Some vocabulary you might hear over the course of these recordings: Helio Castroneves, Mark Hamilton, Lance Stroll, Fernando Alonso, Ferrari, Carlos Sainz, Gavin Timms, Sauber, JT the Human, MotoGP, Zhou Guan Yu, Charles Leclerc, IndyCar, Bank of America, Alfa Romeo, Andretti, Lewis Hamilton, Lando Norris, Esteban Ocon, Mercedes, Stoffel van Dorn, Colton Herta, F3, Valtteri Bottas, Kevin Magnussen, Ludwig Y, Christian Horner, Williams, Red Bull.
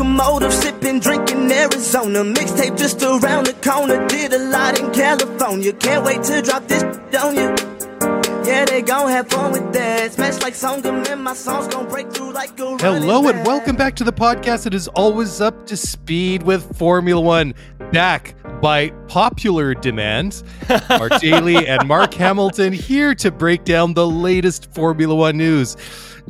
Motive, sipping, drinking Arizona. Mixtape just around the corner. Did a lot in California. Can't wait to drop this on you. Yeah, they gon' have fun with that. Smash like Songam and my songs gon' break through like a. Hello and welcome back to the podcast that is always up to speed with Formula One. Back by popular demand, Mark Daly and Mark Hamilton here to break down the latest Formula One news.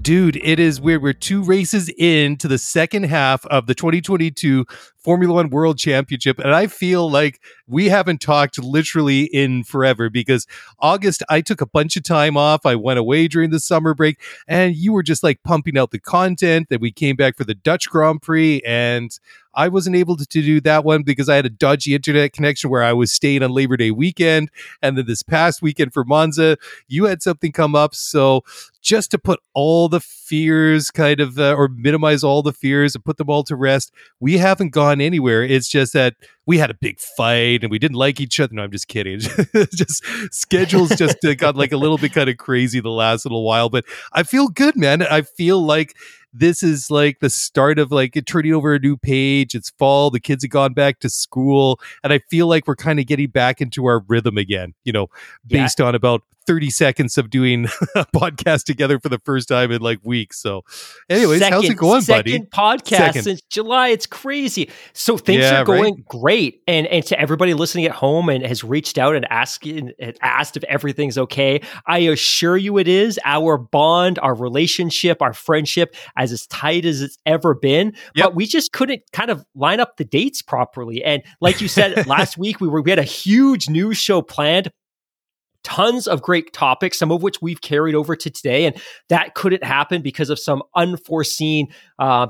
Dude, it is weird. We're two races into the second half of the 2022 Formula One World Championship, and I feel like we haven't talked literally in forever because August, I took a bunch of time off. I went away during the summer break, and you were just like pumping out the content. Then we came back for the Dutch Grand Prix, and I wasn't able to do that one because I had a dodgy internet connection where I was staying on Labor Day weekend. And then this past weekend for Monza, you had something come up. So just to put all the fears kind of, or minimize all the fears and put them all to rest, we haven't gone anywhere. It's just that we had a big fight and we didn't like each other. No, I'm just kidding. Just schedules just got like a little bit kind of crazy the last little while. But I feel good, man. I feel like this is like the start of like turning over a new page. It's fall. The kids have gone back to school. And I feel like we're kind of getting back into our rhythm again, you know, based on about 30 seconds of doing a podcast together for the first time in like weeks. So anyways, how's it going, buddy? Second podcast since July. It's crazy. So things are going great. And to everybody listening at home and has reached out and asked if everything's okay, I assure you it is. Our bond, our relationship, our friendship, as tight as it's ever been, but we just couldn't kind of line up the dates properly. And like you said, last week we had a huge news show planned, tons of great topics, some of which we've carried over to today, and that couldn't happen because of some unforeseen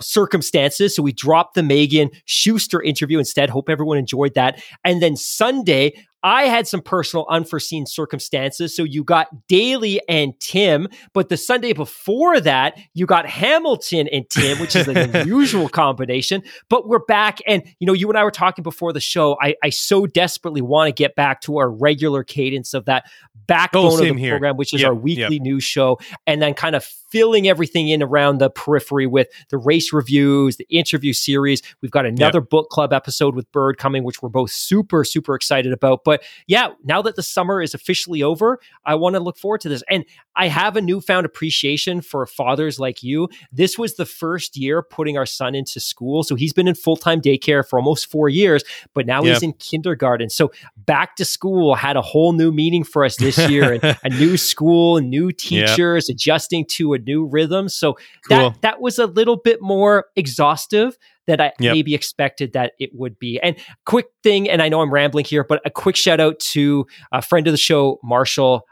circumstances. So we dropped the Megan Schuster interview instead. Hope everyone enjoyed that. And then Sunday, I had some personal unforeseen circumstances. So you got Daly and Tim, but the Sunday before that, you got Hamilton and Tim, which is an unusual combination, but we're back. And, you know, you and I were talking before the show. I so desperately want to get back to our regular cadence of that backbone of the program, which is our weekly news show, and then kind of filling everything in around the periphery with the race reviews, the interview series. We've got another book club episode with Bird coming, which we're both super, super excited about. But yeah, now that the summer is officially over, I want to look forward to this. And I have a newfound appreciation for fathers like you. This was the first year putting our son into school. So he's been in full-time daycare for almost 4 years, but now he's in kindergarten. So back to school had a whole new meaning for us this year, and a new school, new teachers, adjusting to a new rhythm. So that was a little bit more exhaustive than I maybe expected that it would be. And quick thing, and I know I'm rambling here, but a quick shout out to a friend of the show, Marshall.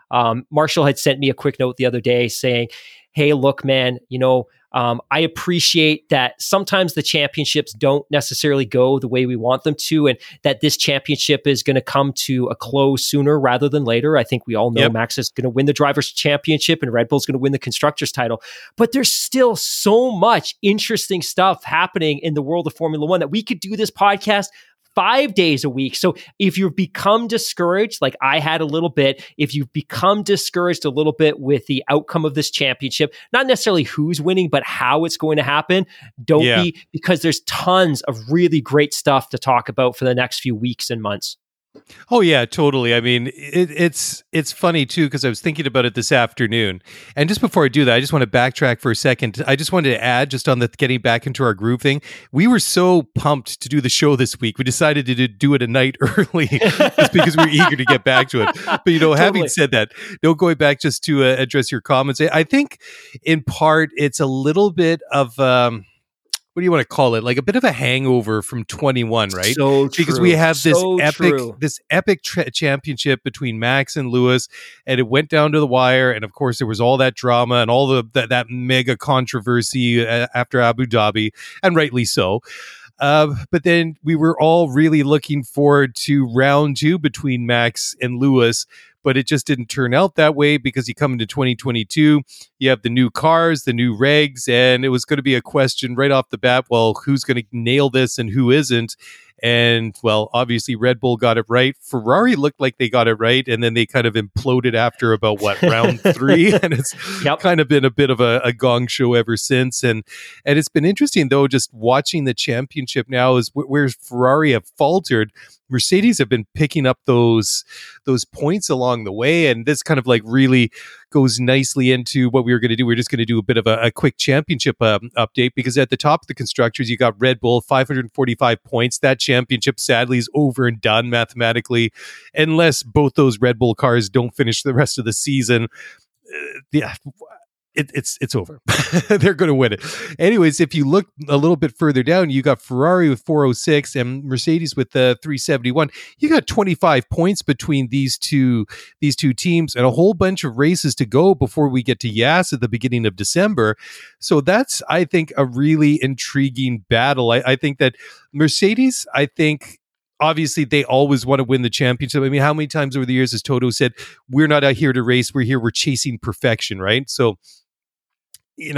Marshall had sent me a quick note the other day saying, hey, look, man, you know, I appreciate that sometimes the championships don't necessarily go the way we want them to, and that this championship is going to come to a close sooner rather than later. I think we all know Max is going to win the Drivers' Championship and Red Bull's going to win the Constructors' title. But there's still so much interesting stuff happening in the world of Formula One that we could do this podcast 5 days a week. So if you've become discouraged, like I had a little bit, if you've become discouraged a little bit with the outcome of this championship, not necessarily who's winning, but how it's going to happen, don't be, because there's tons of really great stuff to talk about for the next few weeks and months. Oh yeah, totally. I mean, it's funny too, because I was thinking about it this afternoon. And just before I do that, I just want to backtrack for a second. I just wanted to add just on the getting back into our groove thing. We were so pumped to do the show this week. We decided to do it a night early just because we were eager to get back to it. But you know, having said that, going back just to address your comments, I think in part it's a little bit of what do you want to call it? Like a bit of a hangover from 21, right? So true. Because we have this epic championship between Max and Lewis, and it went down to the wire. And of course, there was all that drama and all that mega controversy after Abu Dhabi, and rightly so. But then we were all really looking forward to round two between Max and Lewis, but it just didn't turn out that way because you come into 2022, you have the new cars, the new regs, and it was going to be a question right off the bat, well, who's going to nail this and who isn't? And, well, obviously Red Bull got it right. Ferrari looked like they got it right, and then they kind of imploded after about, round three? And it's kind of been a bit of a gong show ever since. And it's been interesting, though, just watching the championship now is where Ferrari have faltered. Mercedes have been picking up those points along the way, and this kind of really goes nicely into what we were going to do. We're just going to do a bit of a quick championship update, because at the top of the constructors, you got Red Bull, 545 points. That championship, sadly, is over and done mathematically, unless both those Red Bull cars don't finish the rest of the season. It's over. They're going to win it. Anyways, if you look a little bit further down, you got Ferrari with 406 and Mercedes with 371. You got 25 points between these two teams and a whole bunch of races to go before we get to Yas at the beginning of December. So that's, I think, a really intriguing battle. I think that Mercedes, obviously, they always want to win the championship. I mean, how many times over the years has Toto said, we're not out here to race, we're chasing perfection, right? So,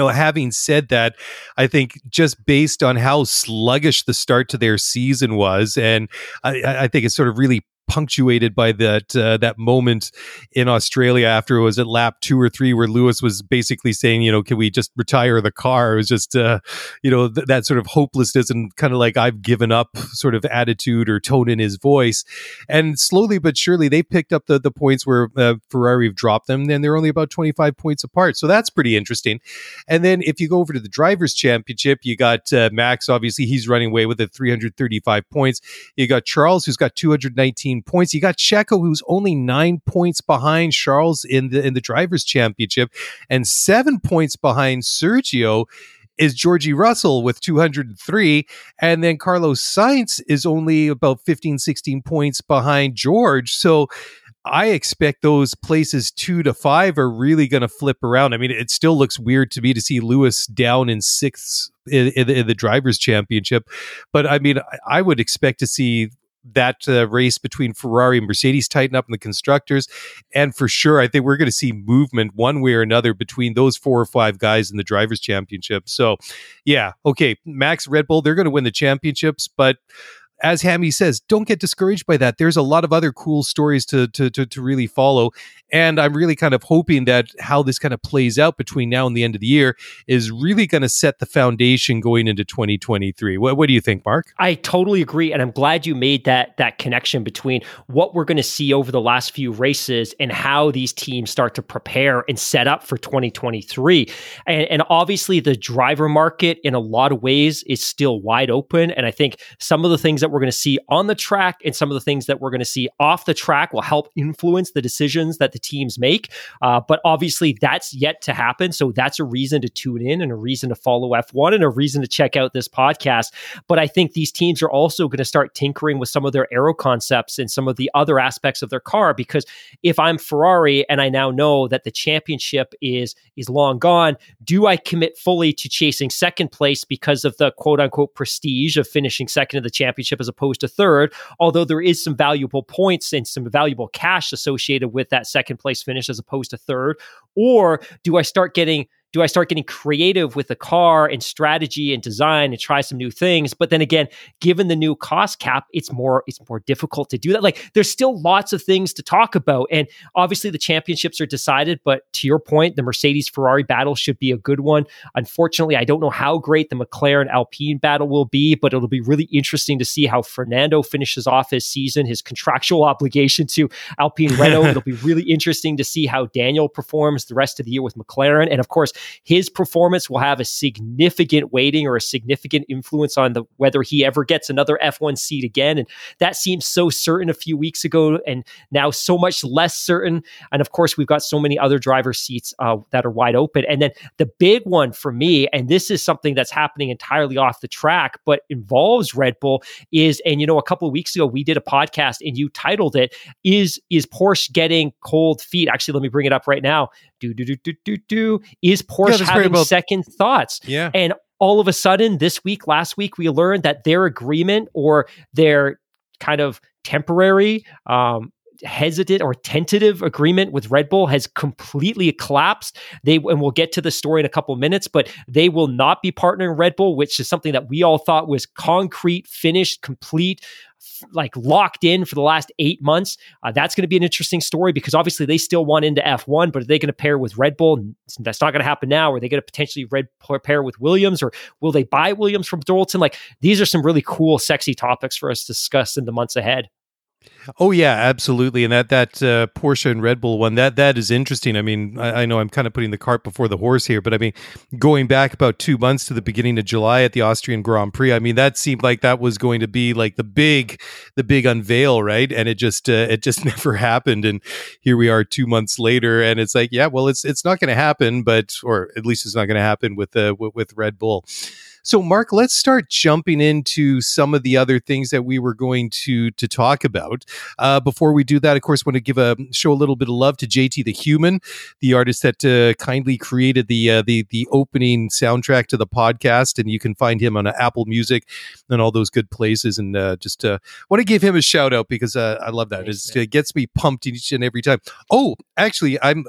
having said that, I think just based on how sluggish the start to their season was, and I think it's sort of really punctuated by that moment in Australia after it was at lap 2 or 3 where Lewis was basically saying, can we just retire the car? It was just, that sort of hopelessness and kind of I've given up sort of attitude or tone in his voice. And slowly but surely, they picked up the points where Ferrari have dropped them, and they're only about 25 points apart. So that's pretty interesting. And then if you go over to the Drivers' Championship, you got Max, obviously, he's running away with the 335 points. You got Charles, who's got 219 points. You got Checo, who's only 9 points behind Charles in the Drivers' Championship, and 7 points behind Sergio is George Russell with 203, and then Carlos Sainz is only about 15, 16 points behind George. So I expect those places 2 to 5 are really going to flip around. I mean, it still looks weird to me to see Lewis down in sixth in the Drivers' Championship, but I mean, I would expect to see that race between Ferrari and Mercedes tighten up in the constructors. And for sure, I think we're going to see movement one way or another between those 4 or 5 guys in the Drivers' Championship. So yeah, okay, Max, Red Bull, they're going to win the championships, but as Hammy says, don't get discouraged by that. There's a lot of other cool stories to really follow. And I'm really kind of hoping that how this kind of plays out between now and the end of the year is really going to set the foundation going into 2023. What do you think, Mark? I totally agree. And I'm glad you made that connection between what we're going to see over the last few races and how these teams start to prepare and set up for 2023. And obviously, the driver market in a lot of ways is still wide open. And I think some of the things that we're going to see on the track and some of the things that we're going to see off the track will help influence the decisions that the teams make. But obviously that's yet to happen. So that's a reason to tune in and a reason to follow F1 and a reason to check out this podcast. But I think these teams are also going to start tinkering with some of their aero concepts and some of the other aspects of their car, because if I'm Ferrari and I now know that the championship is long gone, do I commit fully to chasing second place because of the quote unquote prestige of finishing second in the championship as opposed to third, although there is some valuable points and some valuable cash associated with that second place finish as opposed to third? Or do I start getting creative with the car and strategy and design and try some new things? But then again, given the new cost cap, it's more difficult to do that. There's still lots of things to talk about. And obviously the championships are decided, but to your point, the Mercedes-Ferrari battle should be a good one. Unfortunately, I don't know how great the McLaren-Alpine battle will be, but it'll be really interesting to see how Fernando finishes off his season, his contractual obligation to Alpine Renault. It'll be really interesting to see how Daniel performs the rest of the year with McLaren. And of course, his performance will have a significant weighting or a significant influence on the whether he ever gets another F1 seat again. And that seems so certain a few weeks ago and now so much less certain. And of course, we've got so many other driver seats that are wide open. And then the big one for me, and this is something that's happening entirely off the track, but involves Red Bull is, and you know, a couple of weeks ago, we did a podcast and you titled it, is Porsche getting cold feet? Actually, let me bring it up right now. Is Porsche having second thoughts? Yeah. And all of a sudden this week, last week, we learned that their agreement or their kind of temporary, hesitant or tentative agreement with Red Bull has completely collapsed. And we'll get to the story in a couple of minutes, but they will not be partnering Red Bull, which is something that we all thought was concrete, finished, complete, like locked in for the last 8 months. That's going to be an interesting story because obviously they still want into F1, but are they going to pair with Red Bull? That's not going to happen now. Are they going to potentially pair with Williams, or will they buy Williams from Dorilton? Like, these are some really cool, sexy topics for us to discuss in the months ahead. Oh yeah, absolutely, and that Porsche and Red Bull one that is interesting. I mean, I know I'm kind of putting the cart before the horse here, but I mean, going back about 2 months to the beginning of July at the Austrian Grand Prix, I mean, that seemed like that was going to be like the big unveil, right? And it just never happened, and here we are 2 months later, and it's like, yeah, well, it's not going to happen, but or at least it's not going to happen with Red Bull. So, Mark, let's start jumping into some of the other things that we were going to talk about. Before we do that, of course, want to show a little bit of love to JT the Human, the artist that kindly created the opening soundtrack to the podcast, and you can find him on Apple Music and all those good places. And just want to give him a shout out because I love that. It gets me pumped each and every time. Oh, actually, I'm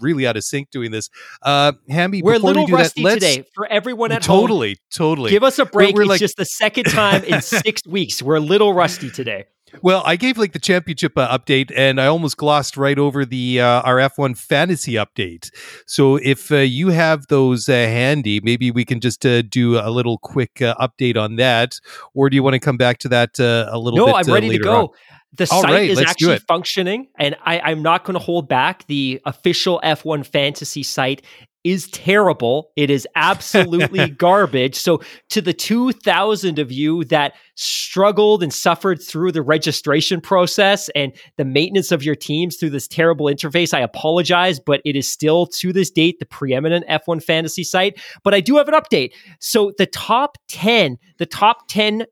really out of sync doing this. Hammy, we're a little rusty today for everyone at home. Totally. Give us a break. It's like just the second time in 6 weeks. We're a little rusty today. Well, I gave like the championship update, and I almost glossed right over the our F1 fantasy update. So if you have those handy, maybe we can just do a little quick update on that. Or do you want to come back to that a little bit? No, I'm ready to go. On? The site is actually functioning, and I'm not going to hold back. The official F1 fantasy site is terrible. It is absolutely garbage. So to the 2,000 of you that struggled and suffered through the registration process and the maintenance of your teams through this terrible interface, I apologize, but it is still to this date the preeminent F1 fantasy site. But I do have an update. So the top 10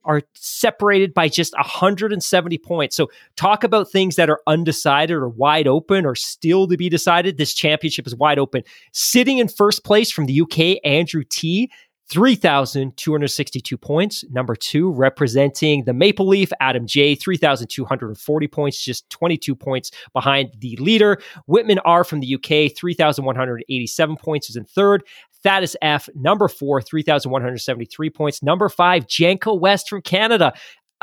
are separated by just 170 points. So talk about things that are undecided or wide open or still to be decided. This championship is wide open. Sitting in first place from the UK, Andrew T, 3,262 points. Number two, representing the Maple Leaf, Adam J, 3,240 points, just 22 points behind the leader. Whitman R from the UK, 3,187 points is in third. Thaddeus F, number four, 3,173 points. Number five, Janko West from Canada.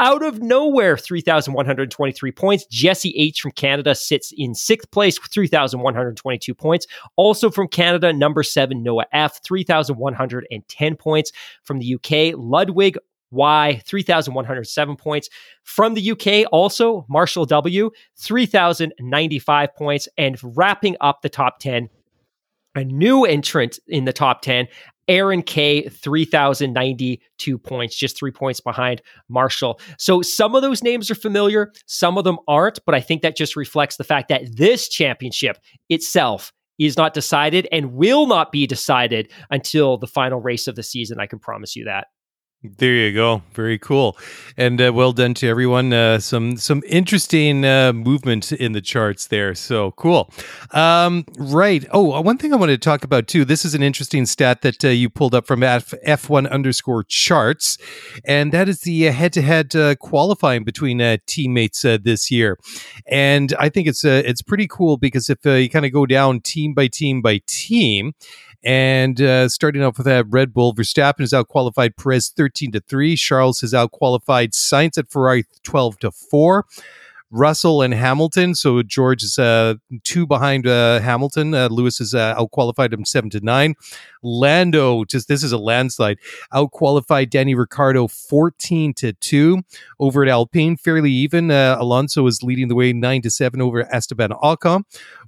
Out of nowhere, 3,123 points. Jesse H from Canada sits in sixth place, 3,122 points. Also from Canada, number seven, Noah F, 3,110 points. From the UK, Ludwig Y, 3,107 points. From the UK, also Marshall W, 3,095 points. And wrapping up the top 10, a new entrant in the top 10, Aaron K, 3,092 points, just 3 points behind Marshall. So some of those names are familiar, some of them aren't, but I think that just reflects the fact that this championship itself is not decided and will not be decided until the final race of the season. I can promise you that. There you go. Very cool. And well done to everyone. Some interesting movement in the charts there. So cool. Right. Oh, one thing I wanted to talk about too. This is an interesting stat that you pulled up from F1 _ charts. And that is the head-to-head qualifying between teammates this year. And I think it's pretty cool because if you kind of go down team by team by team, and starting off with that Red Bull, Verstappen has outqualified Perez 13-3. Charles has outqualified Sainz at Ferrari 12-4. Russell and Hamilton. So George is two behind Hamilton. Lewis has outqualified him 7-9. Lando, this is a landslide, outqualified Danny Ricciardo 14-2 over at Alpine. Fairly even. Alonso is leading the way 9-7 over Esteban Ocon.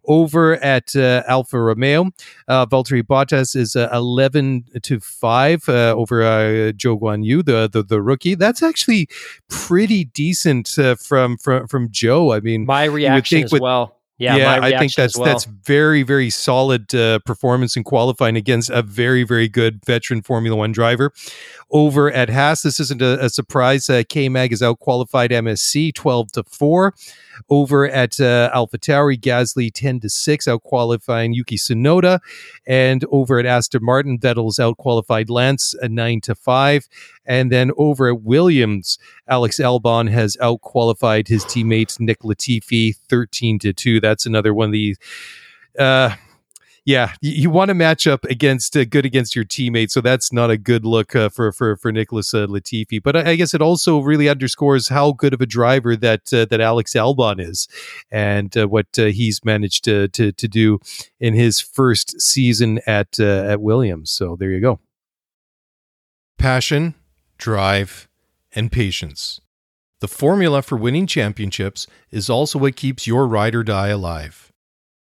Over at Alfa Romeo, Valtteri Bottas is 11-5 over Zhou Guan Yu, the rookie. That's actually pretty decent from Joe. I mean, my reaction as well. Yeah, I think that's very, very solid performance in qualifying against a very, very good veteran Formula One driver. Over at Haas, this isn't a surprise. K-Mag is out-qualified MSC 12-4. Over at AlphaTauri, Gasly 10-6, out-qualifying Yuki Tsunoda. And over at Aston Martin, Vettel's out-qualified Lance 9-5. And then over at Williams, Alex Albon has out-qualified his teammate Nick Latifi 13-2. That's another one of these. You want to match up against your teammate, so that's not a good look for Nicholas Latifi. But I guess it also really underscores how good of a driver that Alex Albon is, and what he's managed to do in his first season at Williams. So there you go. Passion, drive, and patience. The formula for winning championships is also what keeps your ride or die alive.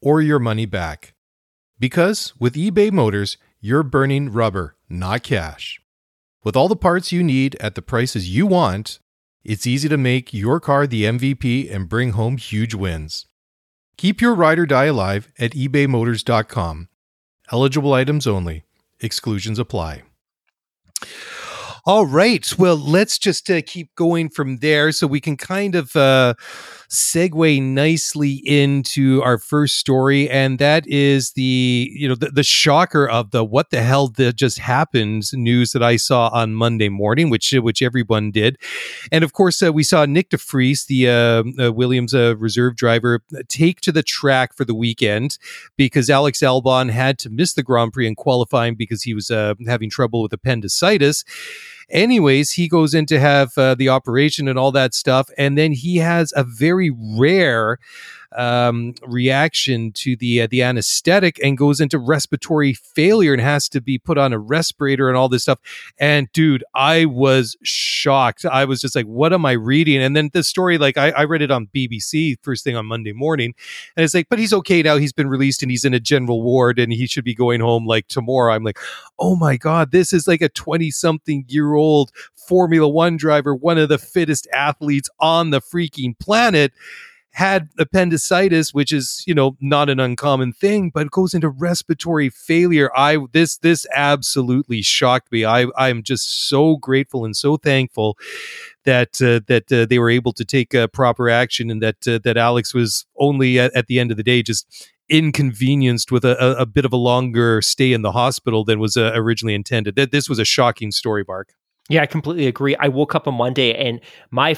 or your money back. Because with eBay Motors, you're burning rubber, not cash. With all the parts you need at the prices you want, it's easy to make your car the MVP and bring home huge wins. Keep your ride or die alive at ebaymotors.com. Eligible items only. Exclusions apply. All right. Well, let's just keep going from there so we can kind of segue nicely into our first story. And that is the shocker of the what the hell that just happened news that I saw on Monday morning, which everyone did. And of course, we saw Nyck de Vries, the Williams reserve driver, take to the track for the weekend because Alex Albon had to miss the Grand Prix in qualifying because he was having trouble with appendicitis. Anyways, he goes in to have the operation and all that stuff, and then he has a very rare reaction to the anesthetic and goes into respiratory failure and has to be put on a respirator and all this stuff. And dude, I was shocked. I was just like, what am I reading? And then this story, like I read it on BBC first thing on Monday morning, and it's like, but he's okay now. He's been released and he's in a general ward and he should be going home like tomorrow. I'm like, oh my God, this is like a 20-something-year-old Formula One driver, one of the fittest athletes on the freaking planet, had appendicitis, which is, not an uncommon thing, but it goes into respiratory failure. This absolutely shocked me. I'm just so grateful and so thankful that they were able to take proper action, and that Alex was only at the end of the day just inconvenienced with a bit of a longer stay in the hospital than was originally intended. That this was a shocking story, Mark. Yeah, I completely agree. I woke up on Monday, and the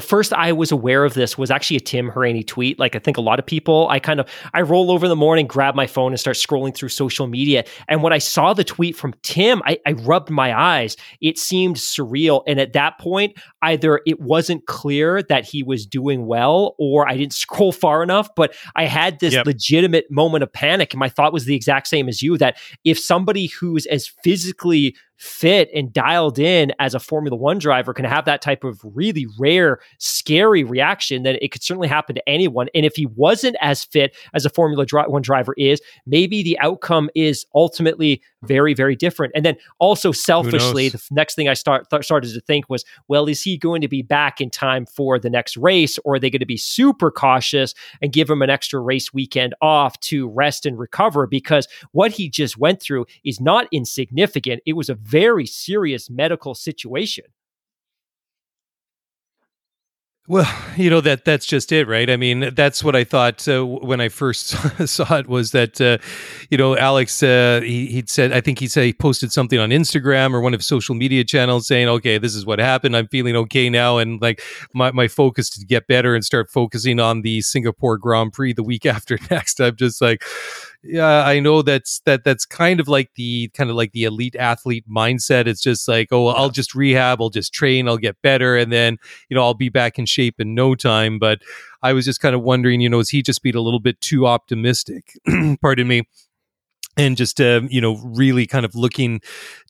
first I was aware of this was actually a Tim Haraney tweet. Like I think a lot of people, I roll over in the morning, grab my phone and start scrolling through social media. And when I saw the tweet from Tim, I rubbed my eyes. It seemed surreal. And at that point, either it wasn't clear that he was doing well, or I didn't scroll far enough, but I had this legitimate moment of panic. And my thought was the exact same as you, that if somebody who's as physically fit and dialed in as a Formula One driver can have that type of really rare, scary reaction, then it could certainly happen to anyone. And if he wasn't as fit as a Formula One driver is, maybe the outcome is ultimately very, very different. And then also selfishly, the next thing I started to think was, well, is he going to be back in time for the next race, or are they going to be super cautious and give him an extra race weekend off to rest and recover? Because what he just went through is not insignificant. It was a very serious medical situation. Well, you know, that's just it, right? I mean, that's what I thought when I first saw it, was that, you know, Alex, he'd said, I think he said he posted something on Instagram or one of social media channels saying, okay, this is what happened. I'm feeling okay now. And like my focus to get better and start focusing on the Singapore Grand Prix the week after next. I'm just like, yeah, I know that's kind of like the elite athlete mindset. It's just like, oh, I'll just rehab, I'll just train, I'll get better, and then, you know, I'll be back in shape in no time. But I was just kind of wondering, you know, is he just being a little bit too optimistic? Pardon me. And just, you know, really kind of looking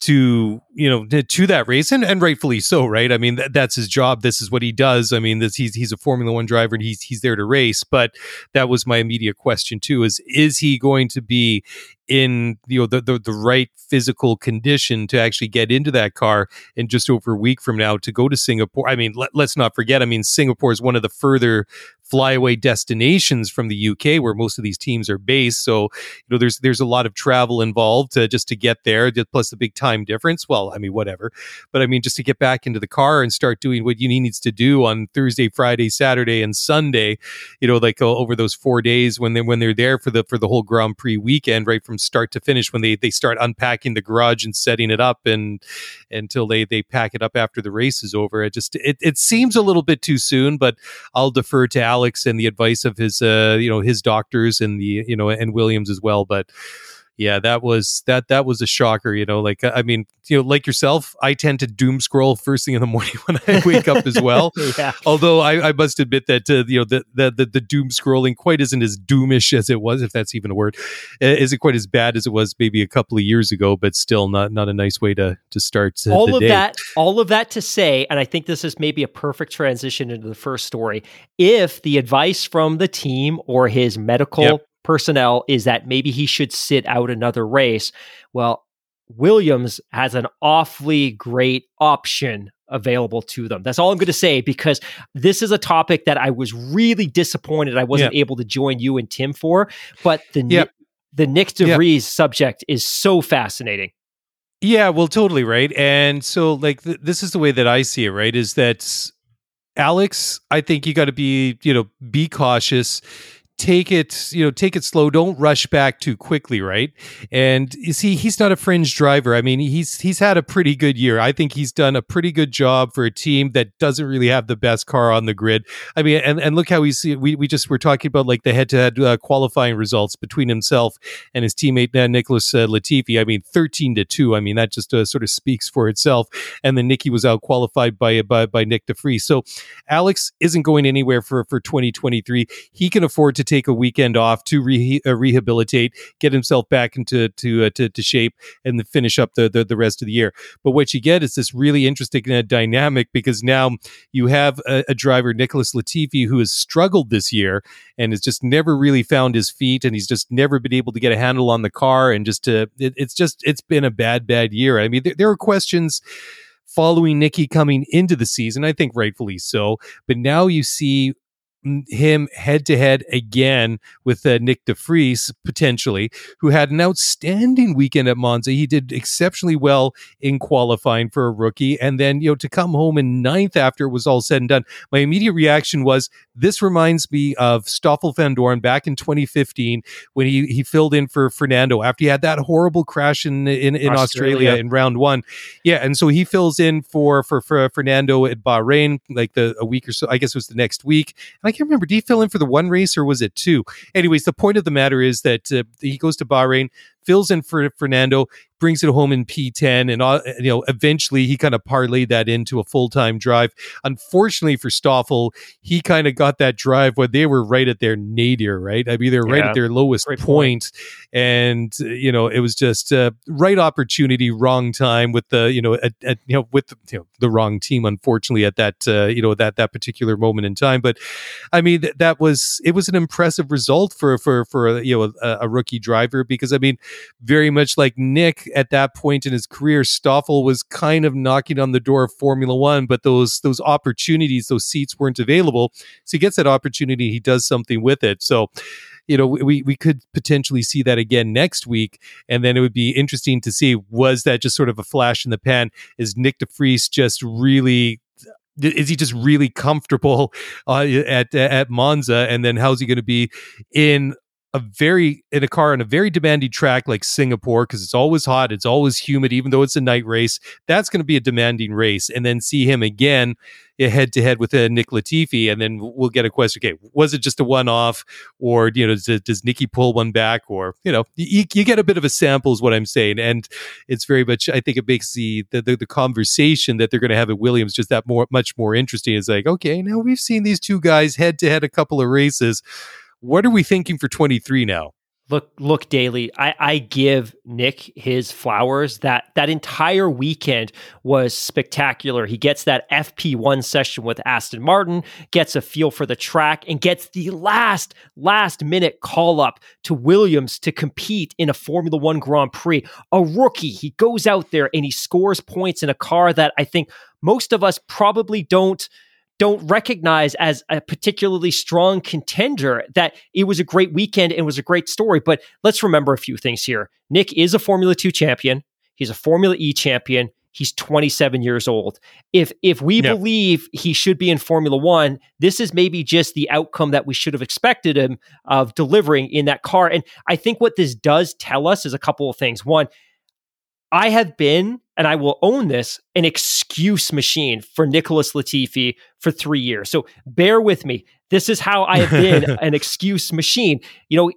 to, you know, to that race, and rightfully so, right? I mean, that's his job. This is what he does. I mean, he's a Formula One driver, and he's there to race. But that was my immediate question too: is he going to be in, you know, the right physical condition to actually get into that car in just over a week from now to go to Singapore? I mean, let's not forget. I mean, Singapore is one of the further flyaway destinations from the UK, where most of these teams are based. So, you know, there's a lot of travel involved just to get there, plus the big time difference. Well, I mean, whatever. But I mean, just to get back into the car and start doing what he needs to do on Thursday, Friday, Saturday, and Sunday, you know, like over those 4 days when they're there for the whole Grand Prix weekend, right from start to finish, when they start unpacking the garage and setting it up and until they pack it up after the race is over. It seems a little bit too soon, but I'll defer to Alex and the advice of his, you know, his doctors and the, you know, and Williams as well. But yeah, that was a shocker, you know, like, I mean, you know, like yourself, I tend to doom scroll first thing in the morning when I wake up as well. Yeah. Although I must admit that, you know, the doom scrolling quite isn't as doomish as it was, if that's even a word, isn't quite as bad as it was maybe a couple of years ago, but still not a nice way to start the day. All of that to say, and I think this is maybe a perfect transition into the first story, if the advice from the team or his medical personnel is that maybe he should sit out another race. Well, Williams has an awfully great option available to them. That's all I'm going to say, because this is a topic that I was really disappointed I wasn't able to join you and Tim for, but the Nyck de Vries subject is so fascinating. Yeah, well, totally, right? And so, like, this is the way that I see it, right? Is that, Alex, I think you got to be, you know, be cautious. Take it slow. Don't rush back too quickly, right? And you see, he's not a fringe driver. I mean, he's had a pretty good year. I think he's done a pretty good job for a team that doesn't really have the best car on the grid. I mean, and look how we just were talking about, like, the head-to-head qualifying results between himself and his teammate Nicholas Latifi. I mean, 13-2. I mean, that just sort of speaks for itself. And then Nicky was out qualified by Nyck de Vries. So Alex isn't going anywhere for 2023. He can afford to take a weekend off to rehabilitate, get himself back into shape, and then finish up the rest of the year. But what you get is this really interesting dynamic, because now you have a driver, Nicholas Latifi, who has struggled this year and has just never really found his feet, and he's just never been able to get a handle on the car, and it's been a bad year. I mean, there are questions following Nicky coming into the season, I think rightfully so, but now you see him head-to-head again with Nyck de Vries, potentially, who had an outstanding weekend at Monza. He did exceptionally well in qualifying for a rookie, and then, you know, to come home in ninth after it was all said and done. My immediate reaction was, this reminds me of Stoffel van Dorn back in 2015 when he filled in for Fernando after he had that horrible crash in Australia in round one. Yeah, and so he fills in for Fernando at Bahrain, like a week or so, I guess it was the next week. And I can't remember, did he fill in for the one race or was it two? Anyways, the point of the matter is that he goes to Bahrain, fills in for Fernando, brings it home in P10, and you know, eventually he kind of parlayed that into a full-time drive. Unfortunately for Stoffel, he kind of got that drive when they were right at their nadir, right? I mean, they're right at their lowest point, and, you know, it was just right opportunity, wrong time with the, you know, the wrong team, unfortunately, at that you know, that particular moment in time. But I mean, it was an impressive result for you know, a rookie driver, because I mean, very much like Nick at that point in his career, Stoffel was kind of knocking on the door of Formula One, but those opportunities, those seats weren't available. So he gets that opportunity, he does something with it. So, you know, we could potentially see that again next week, and then it would be interesting to see, was that just sort of a flash in the pan? Is Nyck de Vries just really Is he just really comfortable at Monza? And then how's he going to be in a car on a very demanding track like Singapore, because it's always hot, it's always humid, even though it's a night race? That's going to be a demanding race. And then see him again head to head with Nick Latifi, and then we'll get a question: okay, was it just a one-off, or does Nicky pull one back, or you get a bit of a sample, is what I'm saying. And it's very much, I think, it makes the conversation that they're going to have at Williams just that much more interesting. It's like, okay, now we've seen these two guys head to head a couple of races. What are we thinking for 23 now? Look, Daly, I give Nick his flowers. That entire weekend was spectacular. He gets that FP1 session with Aston Martin, gets a feel for the track, and gets the last minute call up to Williams to compete in a Formula One Grand Prix. A rookie, he goes out there and he scores points in a car that I think most of us probably don't recognize as a particularly strong contender. That it was a great weekend and was a great story. But let's remember a few things here. Nick is a Formula 2 champion. He's a Formula E champion. He's 27 years old. If we believe he should be in Formula 1, this is maybe just the outcome that we should have expected him of delivering in that car. And I think what this does tell us is a couple of things. One, I have been, and I will own this, an excuse machine for Nicholas Latifi for 3 years. So bear with me. This is how I have been an excuse machine.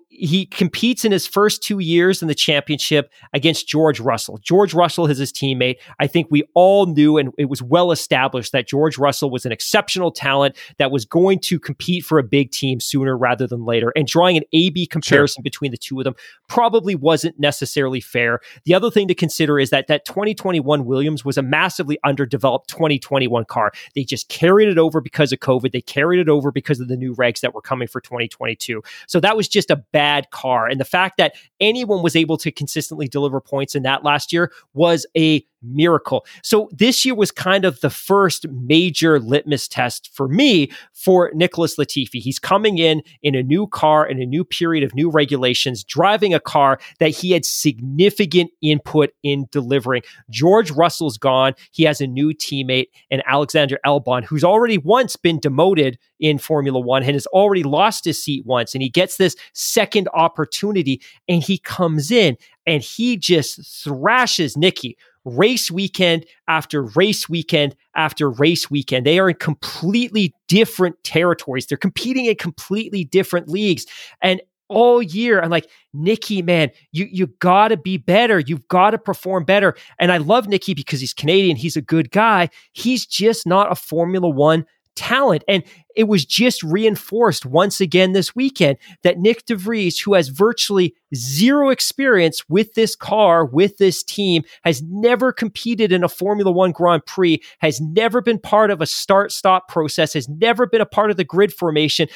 He competes in his first 2 years in the championship against George Russell. George Russell is his teammate. I think we all knew, and it was well established, that George Russell was an exceptional talent that was going to compete for a big team sooner rather than later. And drawing an A-B comparison between the two of them probably wasn't necessarily fair. The other thing to consider is that 2021 Williams was a massively underdeveloped 2021 car. They just carried it over because of COVID. They carried it over because of the new regs that were coming for 2022. So that was just a bad car. And the fact that anyone was able to consistently deliver points in that last year was a miracle. So this year was kind of the first major litmus test for me for Nicholas Latifi. He's coming in a new car, in a new period of new regulations, driving a car that he had significant input in delivering. George Russell's gone. He has a new teammate in Alexander Albon, who's already once been demoted in Formula One and has already lost his seat once. And he gets this second opportunity, and he comes in and he just thrashes Nicky. Race weekend after race weekend after race weekend. They are in completely different territories. They're competing in completely different leagues. And all year, I'm like, Nicky, man, you got to be better. You've got to perform better. And I love Nicky because he's Canadian. He's a good guy. He's just not a Formula One talent. And it was just reinforced once again this weekend that Nyck de Vries, who has virtually zero experience with this car, with this team, has never competed in a Formula One Grand Prix, has never been part of a start-stop process, has never been a part of the grid formation.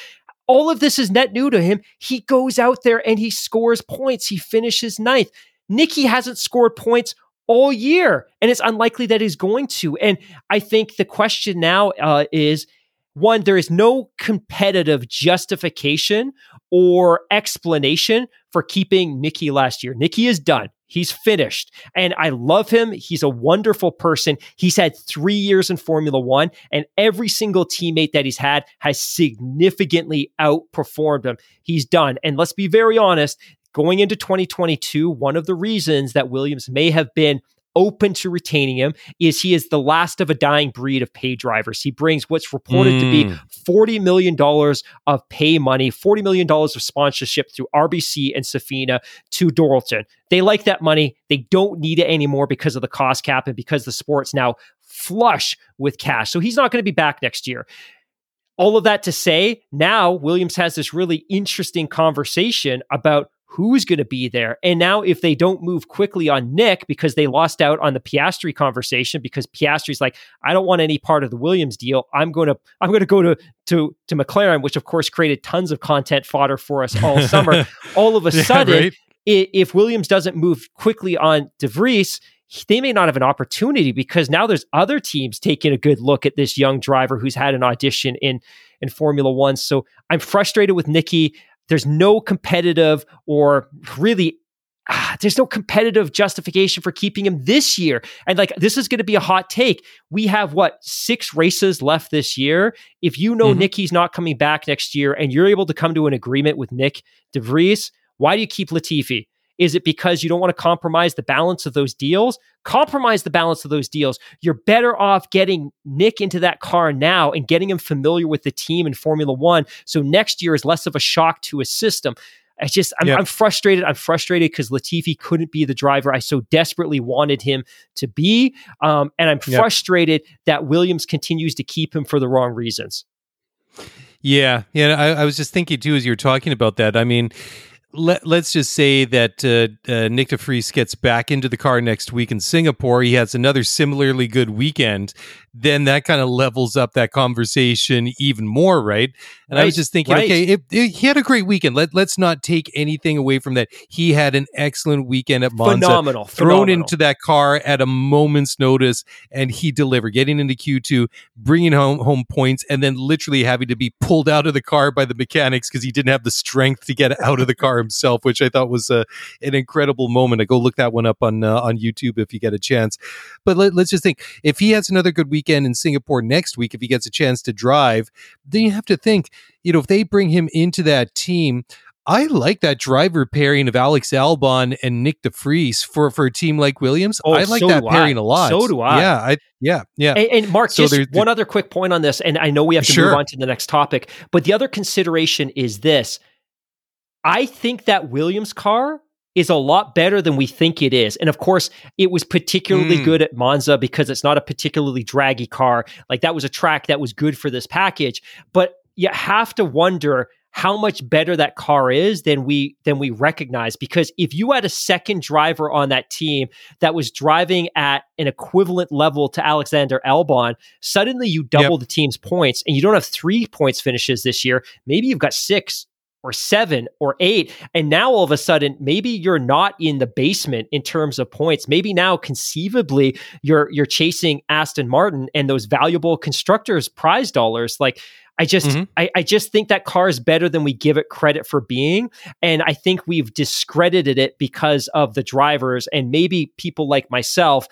All of this is net new to him. He goes out there and he scores points. He finishes ninth. Nicky hasn't scored points all year, and it's unlikely that he's going to. And I think the question now is, one, there is no competitive justification or explanation for keeping Nicky last year. Nicky is done. He's finished. And I love him. He's a wonderful person. He's had 3 years in Formula One, and every single teammate that he's had has significantly outperformed him. He's done. And let's be very honest, going into 2022, one of the reasons that Williams may have been open to retaining him is he is the last of a dying breed of pay drivers. He brings what's reported to be $40 million of pay money, $40 million of sponsorship through RBC and Safina to Dorilton. They like that money. They don't need it anymore because of the cost cap and because the sport's now flush with cash. So he's not going to be back next year. All of that to say, now Williams has this really interesting conversation about who's going to be there. And now if they don't move quickly on Nick, because they lost out on the Piastri conversation, because Piastri's like, I don't want any part of the Williams deal. I'm going to go to McLaren, which of course created tons of content fodder for us all summer. All of a sudden, right? If Williams doesn't move quickly on de Vries, they may not have an opportunity, because now there's other teams taking a good look at this young driver who's had an audition in Formula One. So I'm frustrated with Nicky. There's no competitive or really there's no competitive justification for keeping him this year. And like, this is going to be a hot take. We have what, 6 races left this year. If you know Nicky's not coming back next year and you're able to come to an agreement with Nyck de Vries, why do you keep Latifi? Is it because you don't want to compromise the balance of those deals? Compromise the balance of those deals. You're better off getting Nyck into that car now and getting him familiar with the team in Formula One. So next year is less of a shock to his system. It's just, I'm frustrated. I'm frustrated because Latifi couldn't be the driver I so desperately wanted him to be. And I'm frustrated that Williams continues to keep him for the wrong reasons. Yeah. I was just thinking too, as you were talking about that, I mean, let's just say that Nyck de Vries gets back into the car next week in Singapore. He has another similarly good weekend. Then that kind of levels up that conversation even more, right? And I was just thinking, okay, he had a great weekend. Let's not take anything away from that. He had an excellent weekend at Monza. Phenomenal. Into that car at a moment's notice, and he delivered, getting into Q2, bringing home points, and then literally having to be pulled out of the car by the mechanics because he didn't have the strength to get out of the car himself, which I thought was an incredible moment. I go look that one up on YouTube if you get a chance. But let's just think, if he has another good weekend in Singapore next week, if he gets a chance to drive, then you have to think, you know, if they bring him into that team, I like that driver pairing of Alex Albon and Nyck de Vries for a team like Williams. Pairing a lot. So do I. Yeah. And Mark, so just one other quick point on this, and I know we have to move on to the next topic, but the other consideration is this. I think that Williams car is a lot better than we think it is. And of course, it was particularly good at Monza because it's not a particularly draggy car. Like, that was a track that was good for this package. But you have to wonder how much better that car is than we recognize. Because if you had a second driver on that team that was driving at an equivalent level to Alexander Albon, suddenly you double the team's points and you don't have 3 points finishes this year. Maybe you've got 6. Or 7 or 8. And now all of a sudden, maybe you're not in the basement in terms of points. Maybe now conceivably you're chasing Aston Martin and those valuable constructors prize dollars. Like, I just think that car is better than we give it credit for being. And I think we've discredited it because of the drivers. And maybe people like myself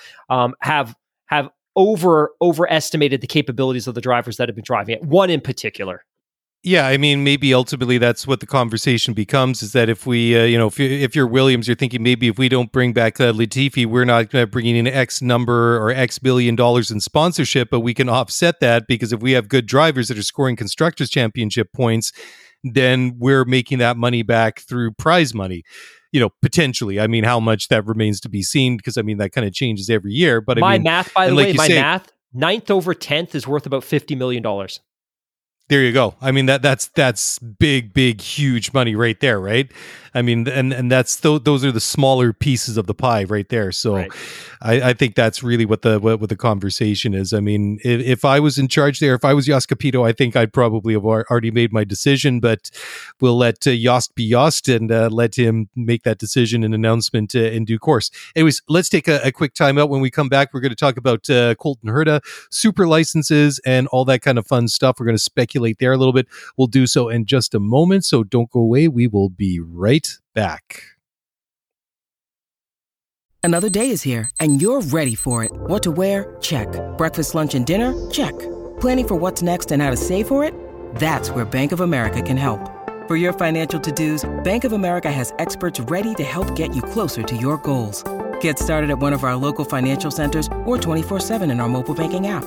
have overestimated the capabilities of the drivers that have been driving it. One in particular. Yeah, I mean, maybe ultimately that's what the conversation becomes, is that if we, if you're Williams, you're thinking maybe if we don't bring back Latifi, we're not bringing in X number or X billion dollars in sponsorship, but we can offset that because if we have good drivers that are scoring Constructors' Championship points, then we're making that money back through prize money. Potentially. I mean, how much that remains to be seen because, I mean, that kind of changes every year. But by the way, 9th over 10th is worth about $50 million. There you go. I mean, that's big, huge money right there, right? I mean, and those are the smaller pieces of the pie right there. So right. I think that's really what the conversation is. I mean, if I was in charge there, if I was Jos Capito, I think I'd probably have already made my decision, but we'll let Jost be Jost and let him make that decision and announcement in due course. Anyways, let's take a quick time out. When we come back, we're going to talk about Colton Herta, super licenses, and all that kind of fun stuff. We're going to speculate there a little bit. We'll do so in just a moment, so don't go away. We will be right back. Another day is here and you're ready for it. What to wear? Check. Breakfast, lunch, and dinner? Check. Planning for what's next and how to save for it? That's where Bank of America can help. For your financial to-dos, Bank of America has experts ready to help get you closer to your goals. Get started at one of our local financial centers or 24/7 in our mobile banking app.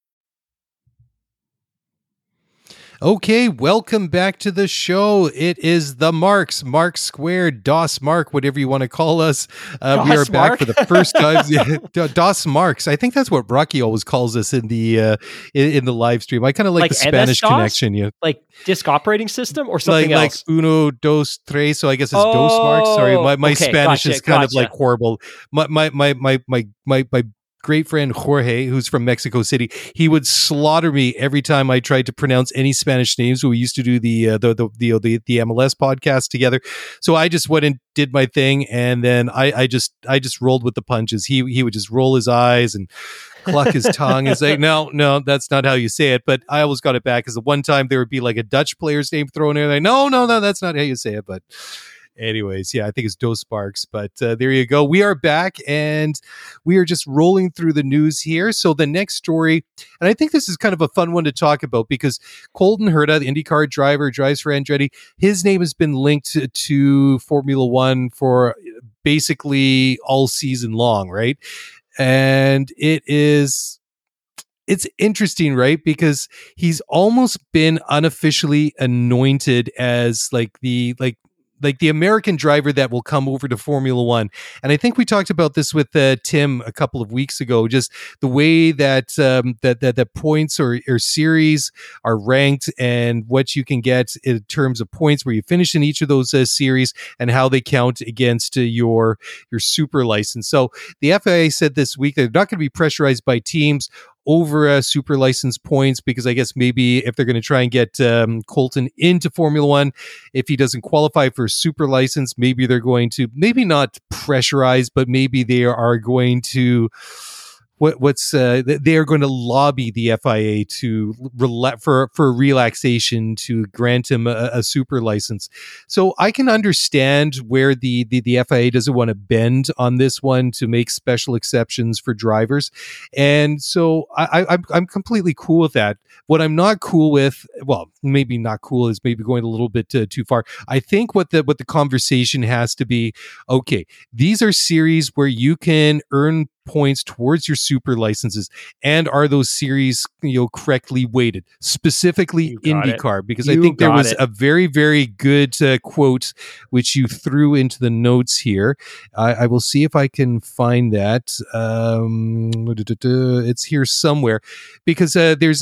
Okay, welcome back to the show. It is the Marks, Mark Squared, DOS Mark, whatever you want to call us. We are back for the first time. DOS Marks. I think that's what Rocky always calls us in the live stream. I kind of like the Spanish connection. Yeah, like disk operating system or something else. Like uno, dos, tres. So I guess it's DOS Marks. Sorry, my Spanish is kind of like horrible. My great friend Jorge, who's from Mexico City, he would slaughter me every time I tried to pronounce any Spanish names. We used to do the MLS podcast together, so I just went and did my thing, and then I just rolled with the punches. He would just roll his eyes and cluck his tongue and say, no, that's not how you say it. But I always got it back, because the one time there would be like a Dutch player's name thrown in, like no, that's not how you say it. But anyways, yeah, I think it's Dos Sparks, but there you go. We are back, and we are just rolling through the news here. So the next story, and I think this is kind of a fun one to talk about, because Colton Herta, the IndyCar driver, drives for Andretti. His name has been linked to Formula One for basically all season long, right? And it's interesting, right? Because he's almost been unofficially anointed as like the American driver that will come over to Formula One. And I think we talked about this with Tim a couple of weeks ago, just the way that that points or series are ranked, and what you can get in terms of points where you finish in each of those series, and how they count against your super license. So the FIA said this week they're not going to be pressurized by teams over super license points, because I guess maybe if they're going to try and get Colton into Formula One, if he doesn't qualify for a super license, maybe they're going to maybe not pressurize, but maybe they are going to they are going to lobby the FIA to for relaxation to grant him a super license. So I can understand where the FIA doesn't want to bend on this one to make special exceptions for drivers, and so I'm completely cool with that. What I'm not cool with, well, maybe not cool, is maybe going a little bit too far. I think what the conversation has to be, okay, these are series where you can earn points towards your super licenses, and are those series correctly weighted, specifically IndyCar because I think there was a very, very good quote which you threw into the notes here. I will see if I can find that. It's here somewhere, because there's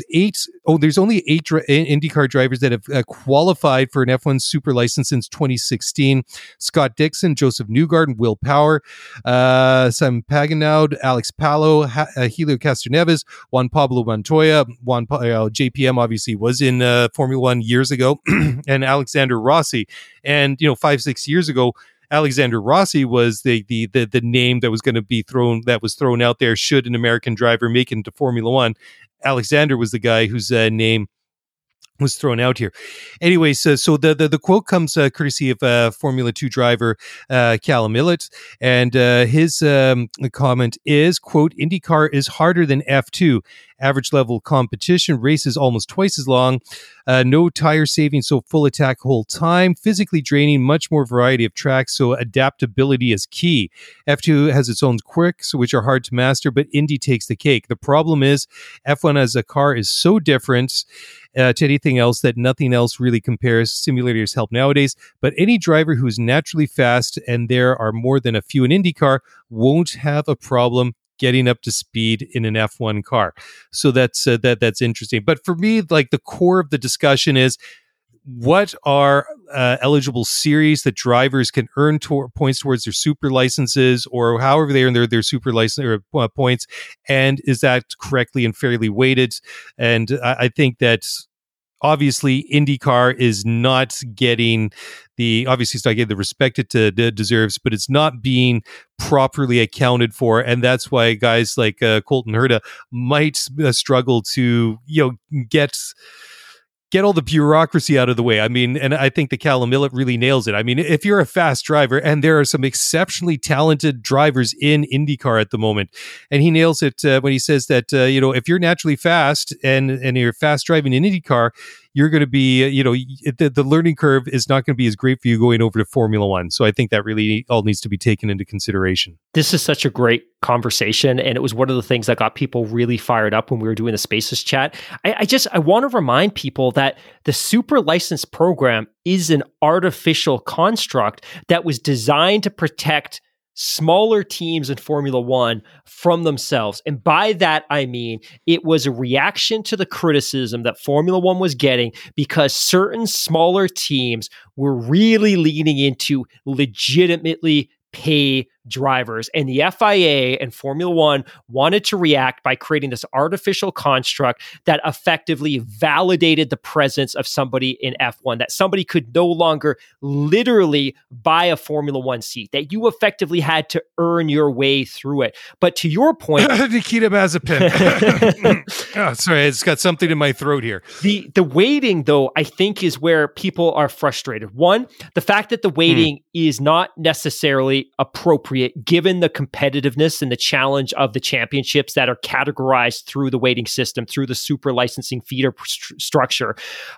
only 8 IndyCar drivers that have qualified for an F1 super license since 2016. Scott Dixon, Joseph Newgarden, Will Power, Sam Paganow, Alex Palou, Helio Castroneves, Juan Pablo Montoya. JPM obviously was in Formula One years ago, and Alexander Rossi. And 5-6 years ago, Alexander Rossi was the name that was going to be thrown out there should an American driver make it into Formula One. Alexander was the guy whose name was thrown out here. Anyway, so the quote comes courtesy of Formula 2 driver Callum Ilott, and his comment is, quote, IndyCar is harder than F2. Average level competition, races almost twice as long, no tire saving, so full attack whole time, physically draining, much more variety of tracks, so adaptability is key. F2 has its own quirks, which are hard to master, but Indy takes the cake. The problem is F1 as a car is so different to anything else that nothing else really compares. Simulators help nowadays, but any driver who is naturally fast, and there are more than a few in IndyCar, won't have a problem getting up to speed in an F1 car. So that's interesting. But for me, like, the core of the discussion is, what are eligible series that drivers can earn points towards their super licenses, or however they earn their super license or points, and is that correctly and fairly weighted? And I think that's, obviously, IndyCar is not getting the respect it deserves, but it's not being properly accounted for, and that's why guys like Colton Herta might struggle to get all the bureaucracy out of the way. I mean, and I think the Callum Ilott really nails it. I mean, if you're a fast driver, and there are some exceptionally talented drivers in IndyCar at the moment, and he nails it when he says that, if you're naturally fast and you're fast driving in IndyCar, you're going to be, you know, the learning curve is not going to be as great for you going over to Formula One. So I think that really all needs to be taken into consideration. This is such a great conversation. And it was one of the things that got people really fired up when we were doing the Spaces chat. I want to remind people that the super license program is an artificial construct that was designed to protect smaller teams in Formula One from themselves. And by that, I mean, it was a reaction to the criticism that Formula One was getting because certain smaller teams were really leaning into legitimately pay drivers. And the FIA and Formula One wanted to react by creating this artificial construct that effectively validated the presence of somebody in F1, that somebody could no longer literally buy a Formula One seat, that you effectively had to earn your way through it. But to your point... Nikita Mazepin. Oh, sorry, it's got something in my throat here. The waiting, though, I think is where people are frustrated. One, the fact that the waiting is not necessarily appropriate given the competitiveness and the challenge of the championships that are categorized through the weighting system, through the super licensing feeder structure.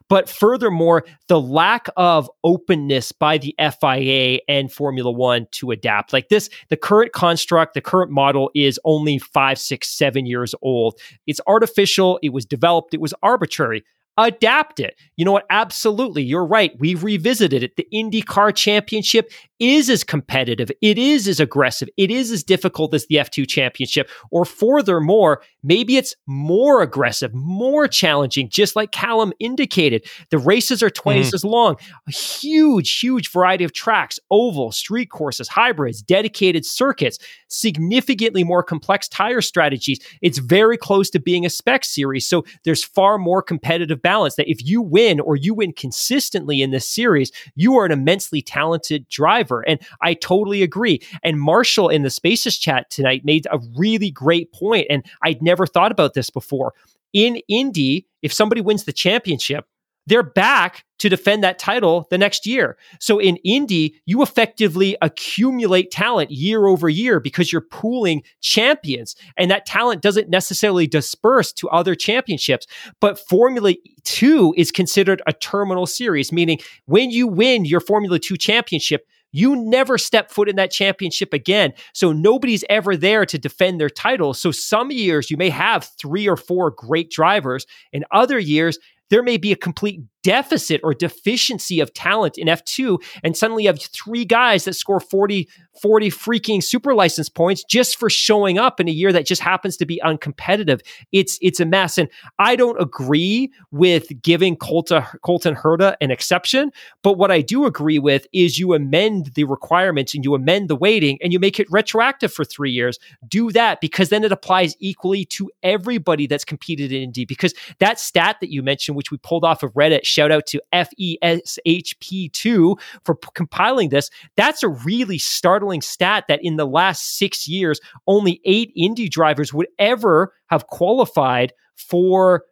But furthermore, the lack of openness by the FIA and Formula One to adapt. Like this, the current construct, the current model is only 5, 6, 7 years old. It's artificial. It was developed. It was arbitrary. Adapt it. You know what? Absolutely. You're right. We've revisited it. The IndyCar Championship is as competitive. It is as aggressive. It is as difficult as the F2 Championship. Or furthermore, maybe it's more aggressive, more challenging, just like Callum indicated. The races are 20s as long. A huge, huge variety of tracks, oval, street courses, hybrids, dedicated circuits, significantly more complex tire strategies. It's very close to being a spec series. So there's far more competitive balance that if you win or you win consistently in this series, you are an immensely talented driver. And I totally agree. And Marshall in the Spaces chat tonight made a really great point. And I'd never thought about this before. In Indy, if somebody wins the championship, they're back to defend that title the next year. So in Indy, you effectively accumulate talent year over year because you're pooling champions, and that talent doesn't necessarily disperse to other championships. But Formula 2 is considered a terminal series, meaning when you win your Formula 2 championship, you never step foot in that championship again. So nobody's ever there to defend their title. So some years you may have 3 or 4 great drivers, and other years there may be a complete deficit or deficiency of talent in F2, and suddenly you have 3 guys that score 40 freaking super license points just for showing up in a year that just happens to be uncompetitive. It's a mess, and I don't agree with giving Colton Herta an exception, but what I do agree with is you amend the requirements and you amend the weighting and you make it retroactive for 3 years. Do that, because then it applies equally to everybody that's competed in Indy, because that stat that you mentioned, which we pulled off of Reddit, shout out to FESHP2 for compiling this. That's a really startling stat that in the last 6 years, only 8 Indy drivers would ever have qualified for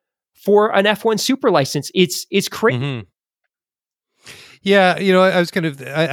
an F1 super license. It's crazy. Mm-hmm. Yeah, you know, I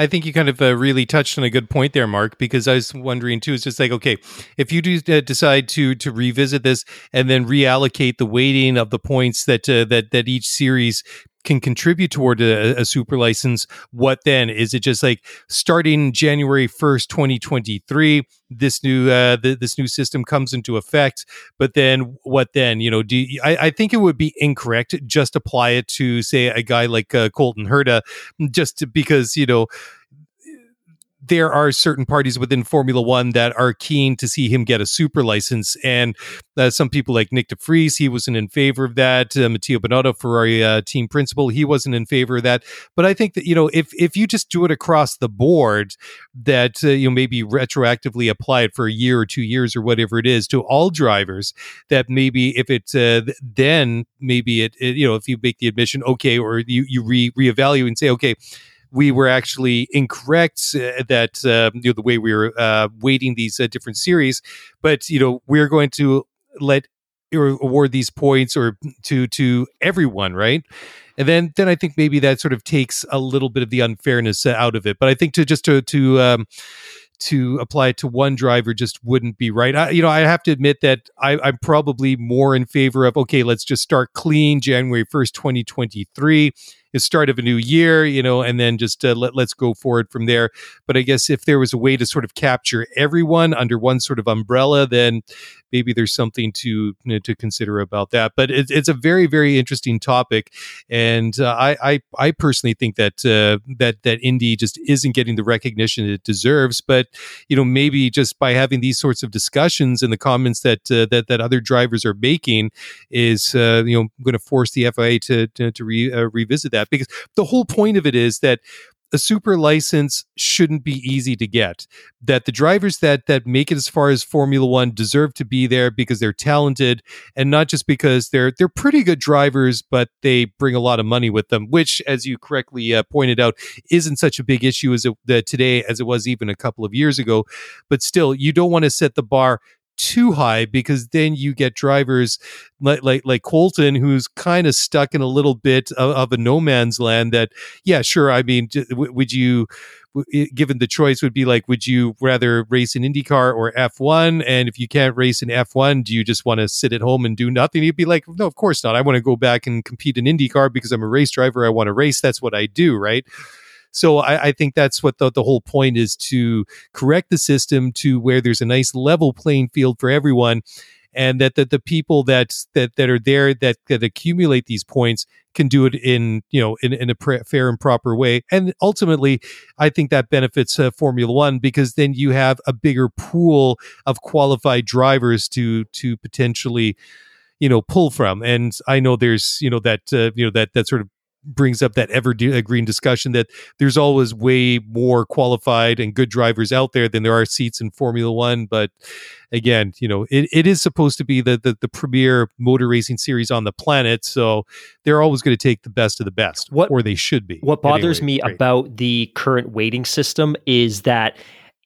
think you kind of really touched on a good point there, Mark, because I was wondering too, it's just like, okay, if you do decide to revisit this and then reallocate the weighting of the points that each series can contribute toward a super license, what then? Is it just like starting January 1st, 2023, this new system comes into effect, but then what then? You know, I think it would be incorrect to just apply it to, say, a guy like Colton Herta, just because, you know, there are certain parties within Formula One that are keen to see him get a super license. And some people like Nick de Vries, he wasn't in favor of that. Matteo Binotto, Ferrari team principal, he wasn't in favor of that. But I think that, you know, if you just do it across the board, that, you know, maybe retroactively apply it for a year or 2 years or whatever it is to all drivers, that maybe if it's then maybe it, you know, if you make the admission, okay, or you reevaluate and say, okay, we were actually incorrect that you know, the way we were weighting these different series, but, you know, we're going to let or award these points or to everyone, right? And then I think maybe that sort of takes a little bit of the unfairness out of it. But I think to just to to apply to one driver just wouldn't be right. I have to admit that I'm probably more in favor of, okay, let's just start clean January 1st, 2023, the start of a new year, and then just let's go forward from there. But I guess if there was a way to sort of capture everyone under one sort of umbrella, then maybe there's something to consider about that. But it's a very, very interesting topic. And I personally think that Indy just isn't getting the recognition it deserves. But, maybe just by having these sorts of discussions and the comments that other drivers are making is, going to force the FIA to revisit that. Because the whole point of it is that a super license shouldn't be easy to get, that the drivers that make it as far as Formula One deserve to be there because they're talented and not just because they're pretty good drivers, but they bring a lot of money with them, which, as you correctly pointed out, isn't such a big issue today as it was even a couple of years ago. But still, you don't want to set the bar too high, because then you get drivers like Colton, who's kind of stuck in a little bit of a no man's land. That, yeah, sure. I mean, would you, given the choice, would be like, would you rather race an IndyCar or F1? And if you can't race in F1, do you just want to sit at home and do nothing? You'd be like, no, of course not. I want to go back and compete in IndyCar because I'm a race driver. I want to race. That's what I do, right? So I think that's what the whole point is, to correct the system to where there's a nice level playing field for everyone, and that the people that are there that accumulate these points can do it in a fair and proper way. And ultimately, I think that benefits Formula One, because then you have a bigger pool of qualified drivers to potentially pull from. And I know there's that sort of brings up that evergreen discussion that there's always way more qualified and good drivers out there than there are seats in Formula One. But again, it is supposed to be the premier motor racing series on the planet. So they're always going to take the best of the best, or they should be. What bothers me about the current weighting system is that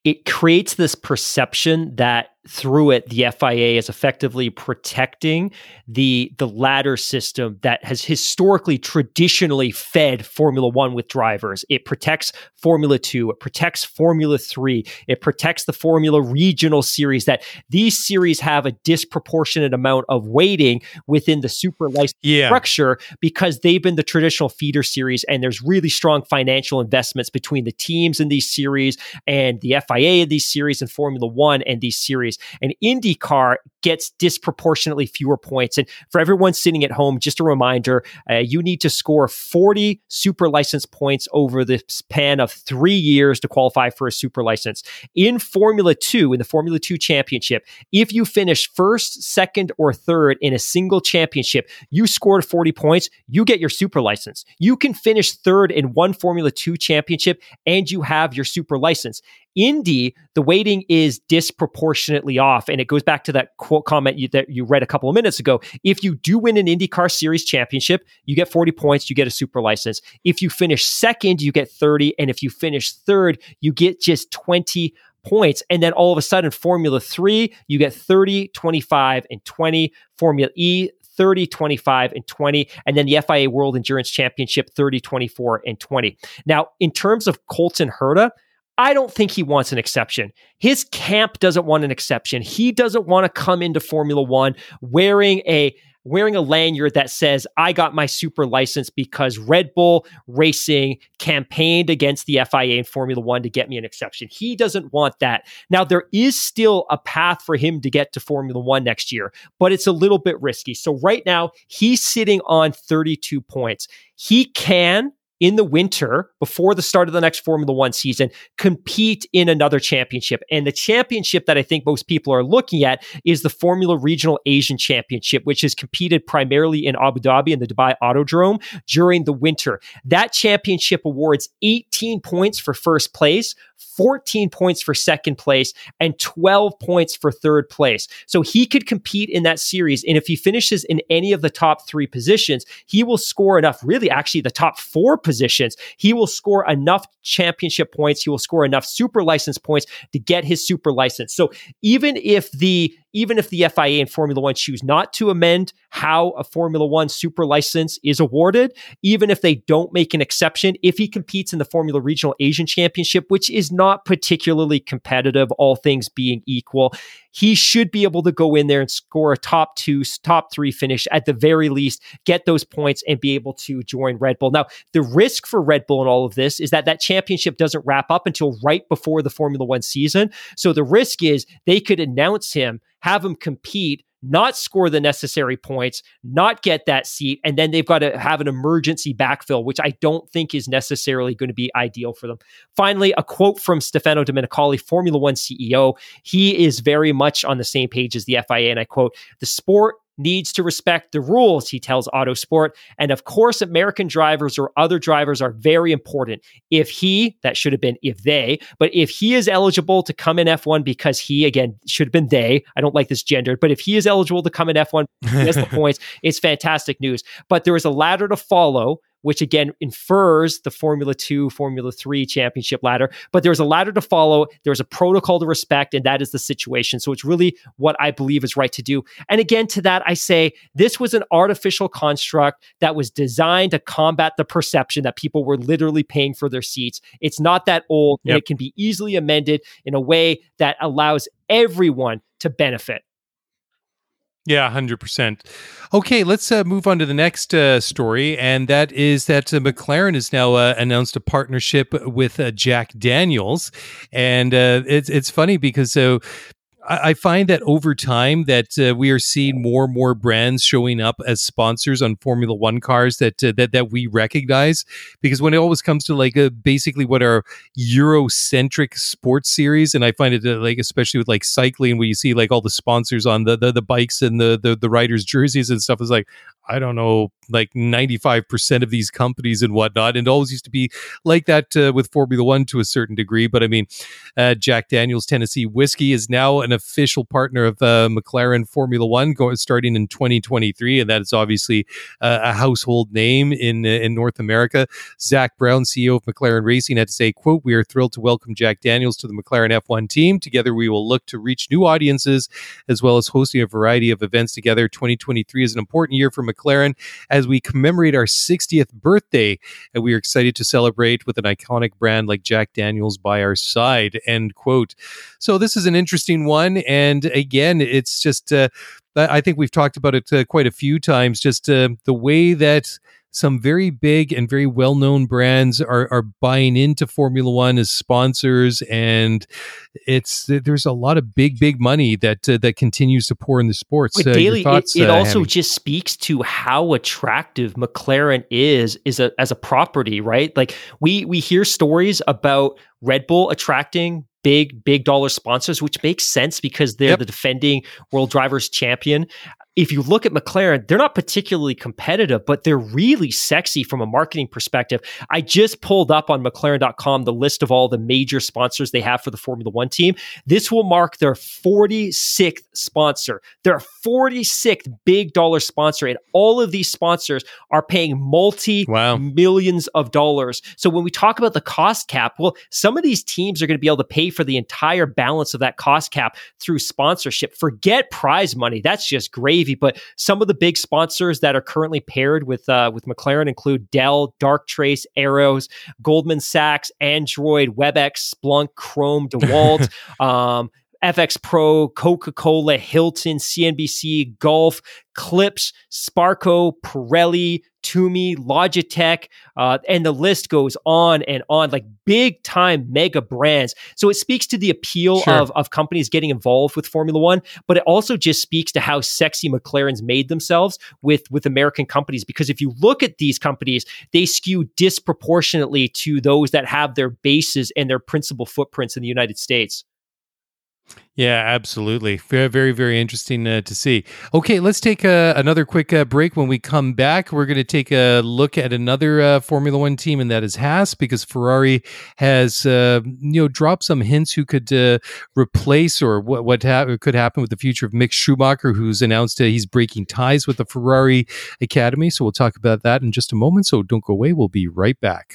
it creates this perception that through it, the FIA is effectively protecting the ladder system that has historically, traditionally fed Formula One with drivers. It protects Formula 2. It protects Formula 3. It protects the Formula Regional Series, that these series have a disproportionate amount of weighting within the super license structure because they've been the traditional feeder series, and there's really strong financial investments between the teams in these series and the FIA in these series and Formula One and these series. And IndyCar gets disproportionately fewer points. And for everyone sitting at home, just a reminder, you need to score 40 super license points over the span of 3 years to qualify for a super license. In Formula 2, in the Formula 2 championship, if you finish first, second, or third in a single championship, you scored 40 points, you get your super license. You can finish third in one Formula 2 championship and you have your super license. Indy, the weighting is disproportionately off. And it goes back to that quote comment that you read a couple of minutes ago. If you do win an IndyCar Series championship, you get 40 points, you get a super license. If you finish second, you get 30. And if you finish third, you get just 20 points. And then all of a sudden, Formula 3, you get 30, 25, and 20. Formula E, 30, 25, and 20, and then the FIA World Endurance Championship, 30, 24, and 20. Now, in terms of Colton Herta, I don't think he wants an exception. His camp doesn't want an exception. He doesn't want to come into Formula One wearing a lanyard that says, I got my super license because Red Bull Racing campaigned against the FIA and Formula One to get me an exception. He doesn't want that. Now, there is still a path for him to get to Formula One next year, but it's a little bit risky. So right now, he's sitting on 32 points. He can, in the winter, before the start of the next Formula One season, compete in another championship. And the championship that I think most people are looking at is the Formula Regional Asian Championship, which is competed primarily in Abu Dhabi and the Dubai Autodrome during the winter. That championship awards 18 points for first place, 14 points for second place, and 12 points for third place. So he could compete in that series. And if he finishes in any of the top three positions, he will score enough, really actually the top four positions, he will score enough championship points. He will score enough super license points to get his super license. So even if the even if the FIA and Formula One choose not to amend how a Formula One super license is awarded, even if they don't make an exception, if he competes in the Formula Regional Asian Championship, which is not particularly competitive, all things being equal, he should be able to go in there and score a top two, top three finish at the very least, get those points and be able to join Red Bull. Now, the risk for Red Bull in all of this is that that championship doesn't wrap up until right before the Formula One season. So the risk is they could announce him, have him compete, not score the necessary points, not get that seat, and then they've got to have an emergency backfill, which I don't think is necessarily going to be ideal for them. Finally, a quote from Stefano Domenicali, Formula One CEO. He is very much on the same page as the FIA, and I quote, "The sport needs to respect the rules," he tells Autosport. "And of course, American drivers or other drivers are very important. If he," that should have been if they, but if he is eligible to come in F1 because he, again, should have been they, I don't like this gendered, but if he is eligible to come in F1, he has the points, it's fantastic news. But there is a ladder to follow, which again infers the Formula 2, Formula 3 championship ladder. But there's a ladder to follow, there's a protocol to respect, and that is the situation. So it's really what I believe is right to do. And again, to that, I say this was an artificial construct that was designed to combat the perception that people were literally paying for their seats. It's not that old, and it can be easily amended in a way that allows everyone to benefit. Yeah, 100%. Okay, let's move on to the next story, and that is that McLaren has now announced a partnership with Jack Daniels, and it's funny because I find that over time that we are seeing more and more brands showing up as sponsors on Formula One cars that we recognize, because when it always comes to like basically what are Eurocentric sports series, and I find it like especially with like cycling where you see like all the sponsors on the bikes and the riders' jerseys and stuff is like, I don't know, like 95% of these companies and whatnot. And it always used to be like that with Formula One to a certain degree. But I mean, Jack Daniels Tennessee Whiskey is now an official partner of McLaren Formula One starting in 2023. And that is obviously a household name in North America. Zach Brown, CEO of McLaren Racing, had to say, quote, "We are thrilled to welcome Jack Daniels to the McLaren F1 team. Together, we will look to reach new audiences as well as hosting a variety of events together. 2023 is an important year for McLaren as we commemorate our 60th birthday, and we are excited to celebrate with an iconic brand like Jack Daniels by our side," end quote. So this is an interesting one, and again, it's just I think we've talked about it quite a few times, just the way that some very big and very well-known brands are buying into Formula One as sponsors, and there's a lot of big money that continues to pour in the sports. Wait, Daily, thoughts, it also just speaks to how attractive McLaren is as a property, right? Like we hear stories about Red Bull attracting big dollar sponsors, which makes sense because they're the defending World Drivers Champion. If you look at McLaren, they're not particularly competitive, but they're really sexy from a marketing perspective. I just pulled up on McLaren.com the list of all the major sponsors they have for the Formula One team. This will mark their 46th sponsor, their 46th big dollar sponsor. And all of these sponsors are paying multi-millions of dollars. So when we talk about the cost cap, well, some of these teams are going to be able to pay for the entire balance of that cost cap through sponsorship. Forget prize money. That's just great. But some of the big sponsors that are currently paired with McLaren include Dell, Darktrace, Aeros, Goldman Sachs, Android, WebEx, Splunk, Chrome, DeWalt, FX Pro, Coca-Cola, Hilton, CNBC, Golf, Clips, Sparco, Pirelli, Toomey, Logitech, and the list goes on and on, like big time mega brands. So it speaks to the appeal of companies getting involved with Formula One, but it also just speaks to how sexy McLaren's made themselves with American companies. Because if you look at these companies, they skew disproportionately to those that have their bases and their principal footprints in the United States. Yeah, absolutely. Very, very interesting to see. Okay, let's take another quick break. When we come back, we're going to take a look at another Formula One team, and that is Haas, because Ferrari has dropped some hints who could replace or what could happen with the future of Mick Schumacher, who's announced he's breaking ties with the Ferrari Academy. So we'll talk about that in just a moment. So don't go away. We'll be right back.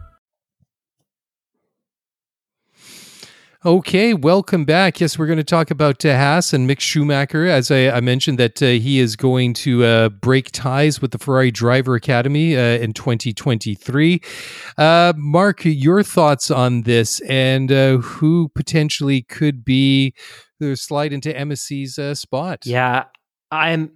Okay, welcome back. Yes, we're going to talk about Haas and Mick Schumacher. As I mentioned, that he is going to break ties with the Ferrari Driver Academy in 2023. Mark, your thoughts on this and who potentially could be the slide into MSC's spot? Yeah, I'm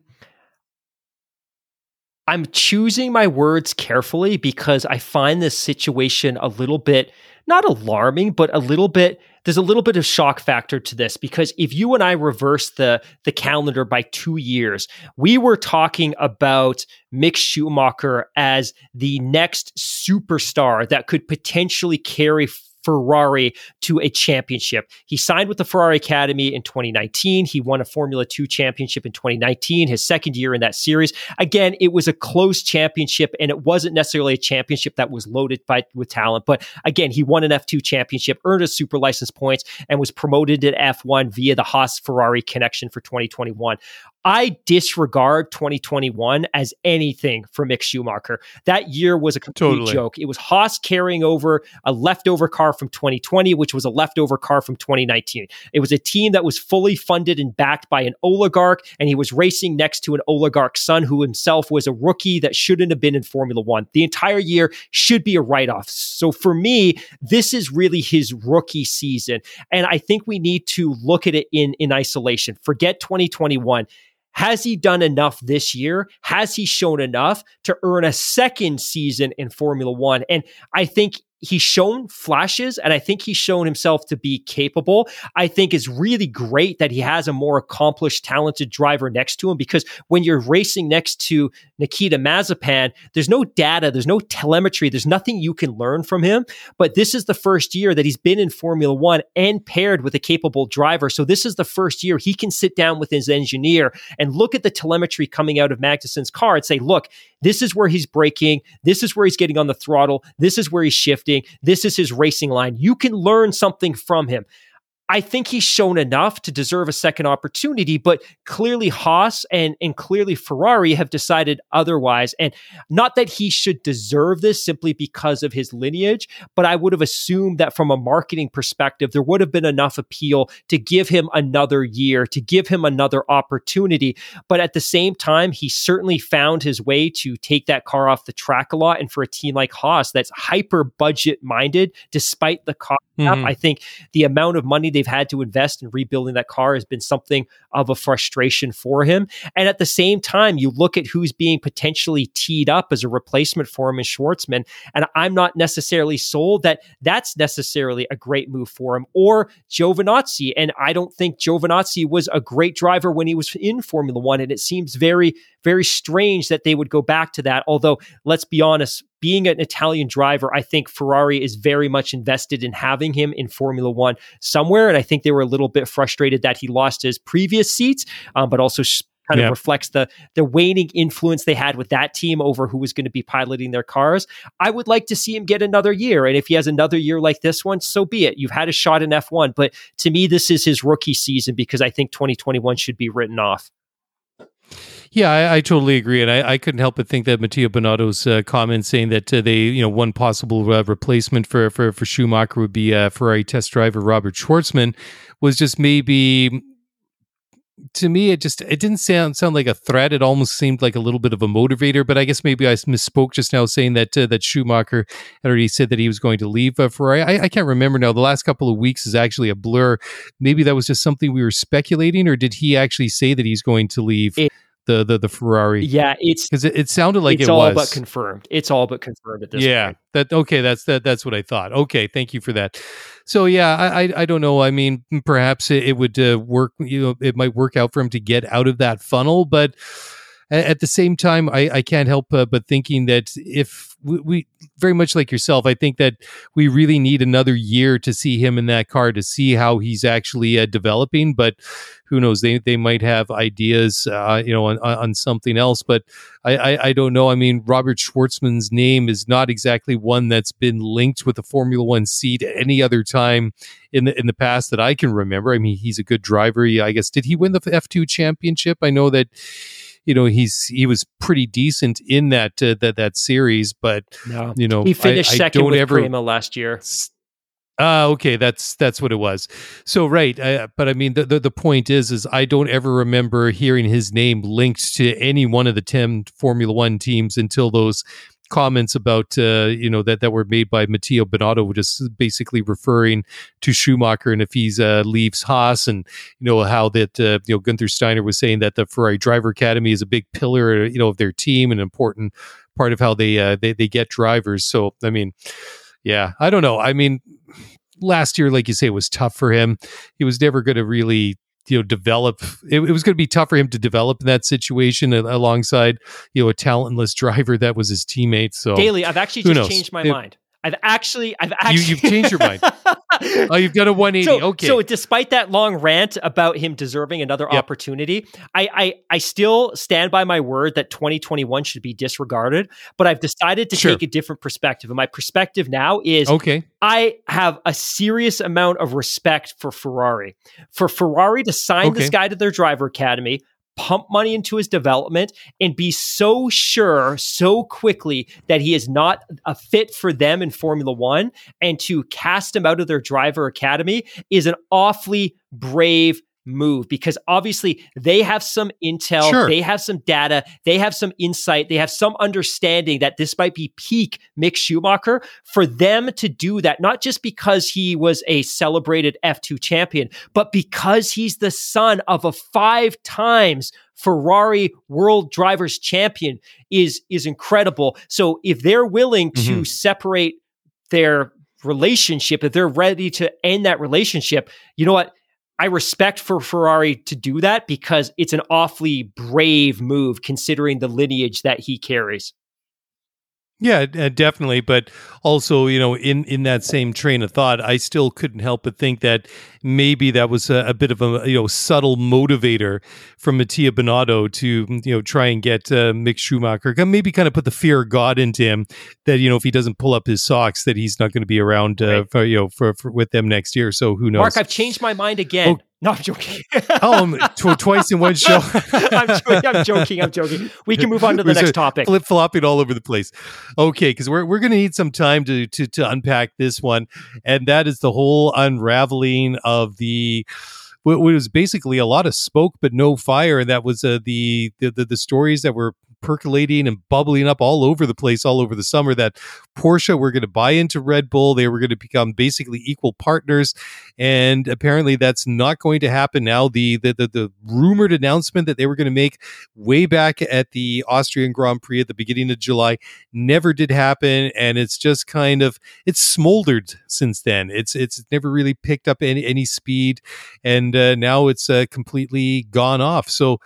choosing my words carefully because I find this situation a little bit, not alarming, but a little bit, there's a little bit of shock factor to this, because if you and I reverse the calendar by 2 years, we were talking about Mick Schumacher as the next superstar that could potentially carry Ferrari to a championship. He signed with the Ferrari Academy in 2019. He won a Formula 2 championship in 2019, his second year in that series. Again, it was a close championship, and it wasn't necessarily a championship that was loaded with talent. But again, he won an F2 championship, earned a super license points, and was promoted at F1 via the Haas-Ferrari connection for 2021. I disregard 2021 as anything for Mick Schumacher. That year was a complete joke. It was Haas carrying over a leftover car from 2020, which was a leftover car from 2019. It was a team that was fully funded and backed by an oligarch, and he was racing next to an oligarch's son who himself was a rookie that shouldn't have been in Formula One. The entire year should be a write-off. So for me, this is really his rookie season, and I think we need to look at it in isolation. Forget 2021. Has he done enough this year? Has he shown enough to earn a second season in Formula One? And I think he's shown flashes, and I think he's shown himself to be capable. I think it's really great that he has a more accomplished, talented driver next to him, because when you're racing next to Nikita Mazepin, there's no data, there's no telemetry, there's nothing you can learn from him. But this is the first year that he's been in Formula One and paired with a capable driver. So this is the first year he can sit down with his engineer and look at the telemetry coming out of Magnussen's car and say, look, this is where he's braking, this is where he's getting on the throttle, this is where he's shifting, this is his racing line. You can learn something from him. I think he's shown enough to deserve a second opportunity, but clearly Haas and clearly Ferrari have decided otherwise. And not that he should deserve this simply because of his lineage, but I would have assumed that from a marketing perspective, there would have been enough appeal to give him another year, to give him another opportunity. But at the same time, he certainly found his way to take that car off the track a lot. And for a team like Haas, that's hyper budget minded, despite the cost cap, I think the amount of money they've had to invest in rebuilding that car has been something of a frustration for him. And at the same time, you look at who's being potentially teed up as a replacement for him in Schwartzman, and I'm not necessarily sold that that's necessarily a great move for him, or Giovinazzi. And I don't think Giovinazzi was a great driver when he was in Formula One, and it seems very, very strange that they would go back to that. Although, let's be honest, being an Italian driver, I think Ferrari is very much invested in having him in Formula One somewhere. And I think they were a little bit frustrated that he lost his previous seats, but also kind of reflects the waning influence they had with that team over who was going to be piloting their cars. I would like to see him get another year. And if he has another year like this one, so be it. You've had a shot in F1. But to me, this is his rookie season, because I think 2021 should be written off. Yeah, I totally agree, and I couldn't help but think that Matteo Bonotto's comment saying that they, one possible replacement for Schumacher would be Ferrari test driver Robert Schwartzman, was just maybe. To me, it didn't sound like a threat. It almost seemed like a little bit of a motivator. But I guess maybe I misspoke just now, saying that that Schumacher had already said that he was going to leave Ferrari. I can't remember now. The last couple of weeks is actually a blur. Maybe that was just something we were speculating, or did he actually say that he's going to leave the Ferrari? Yeah, it's because it sounded like it was all but confirmed. It's all but confirmed at this point. Yeah, that's what I thought. Okay, thank you for that. So yeah, I don't know. I mean, perhaps it would work. It might work out for him to get out of that funnel, but At the same time, I can't help but thinking that if we very much like yourself, I think that we really need another year to see him in that car to see how he's actually developing. But who knows? They might have ideas, on something else. But I don't know. I mean, Robert Schwartzman's name is not exactly one that's been linked with a Formula One seat at any other time in the past that I can remember. I mean, he's a good driver. I guess, did he win the F2 championship? I know that. He was pretty decent in that series, but he finished second with Prima last year. Okay, that's what it was. So right, but I mean the point is I don't ever remember hearing his name linked to any one of the 10 Formula One teams until those comments about that were made by Matteo Bonotto, just basically referring to Schumacher and if he's leaves Haas, and how that Gunther Steiner was saying that the Ferrari Driver Academy is a big pillar of their team, an important part of how they get drivers. So I mean, yeah, I don't know. I mean, last year, like you say, was tough for him. He was never going to really develop. It was going to be tough for him to develop in that situation alongside, a talentless driver that was his teammate. So Daily, I've actually just changed my mind. I've actually you've changed your mind. Oh, you've done a 180. Okay. So despite that long rant about him deserving another opportunity, I still stand by my word that 2021 should be disregarded, but I've decided to take a different perspective. And my perspective now is I have a serious amount of respect for Ferrari. For Ferrari to sign this guy to their driver academy, pump money into his development, and be so sure so quickly that he is not a fit for them in Formula One, and to cast him out of their driver academy is an awfully brave move, because obviously they have some intel, they have some data, they have some insight, they have some understanding that this might be peak Mick Schumacher. For them to do that, not just because he was a celebrated F2 champion, but because he's the son of a 5 times Ferrari World Drivers Champion, is incredible. So if they're willing to separate their relationship, if they're ready to end that relationship, you know what? I respect for Ferrari to do that, because it's an awfully brave move considering the lineage that he carries. Yeah, definitely. But also, in that same train of thought, I still couldn't help but think that maybe that was a bit of a subtle motivator from Matteo Bonotto to try and get Mick Schumacher, maybe kind of put the fear of God into him that if he doesn't pull up his socks, that he's not going to be around for with them next year. So who knows? Mark, I've changed my mind again. No, I'm joking. Twice in one show. I'm joking. We can move on to the next topic. Flip-flopping all over the place. Okay, because we're going to need some time to unpack this one, and that is the whole unraveling of the... It was basically a lot of smoke but no fire, and that was the stories that were percolating and bubbling up all over the place all over the summer, that Porsche were going to buy into Red Bull, they were going to become basically equal partners, and apparently that's not going to happen now. The rumored announcement that they were going to make way back at the Austrian Grand Prix at the beginning of July never did happen, and it's just kind of smoldered since then. It's never really picked up any speed, and now it's completely gone off. So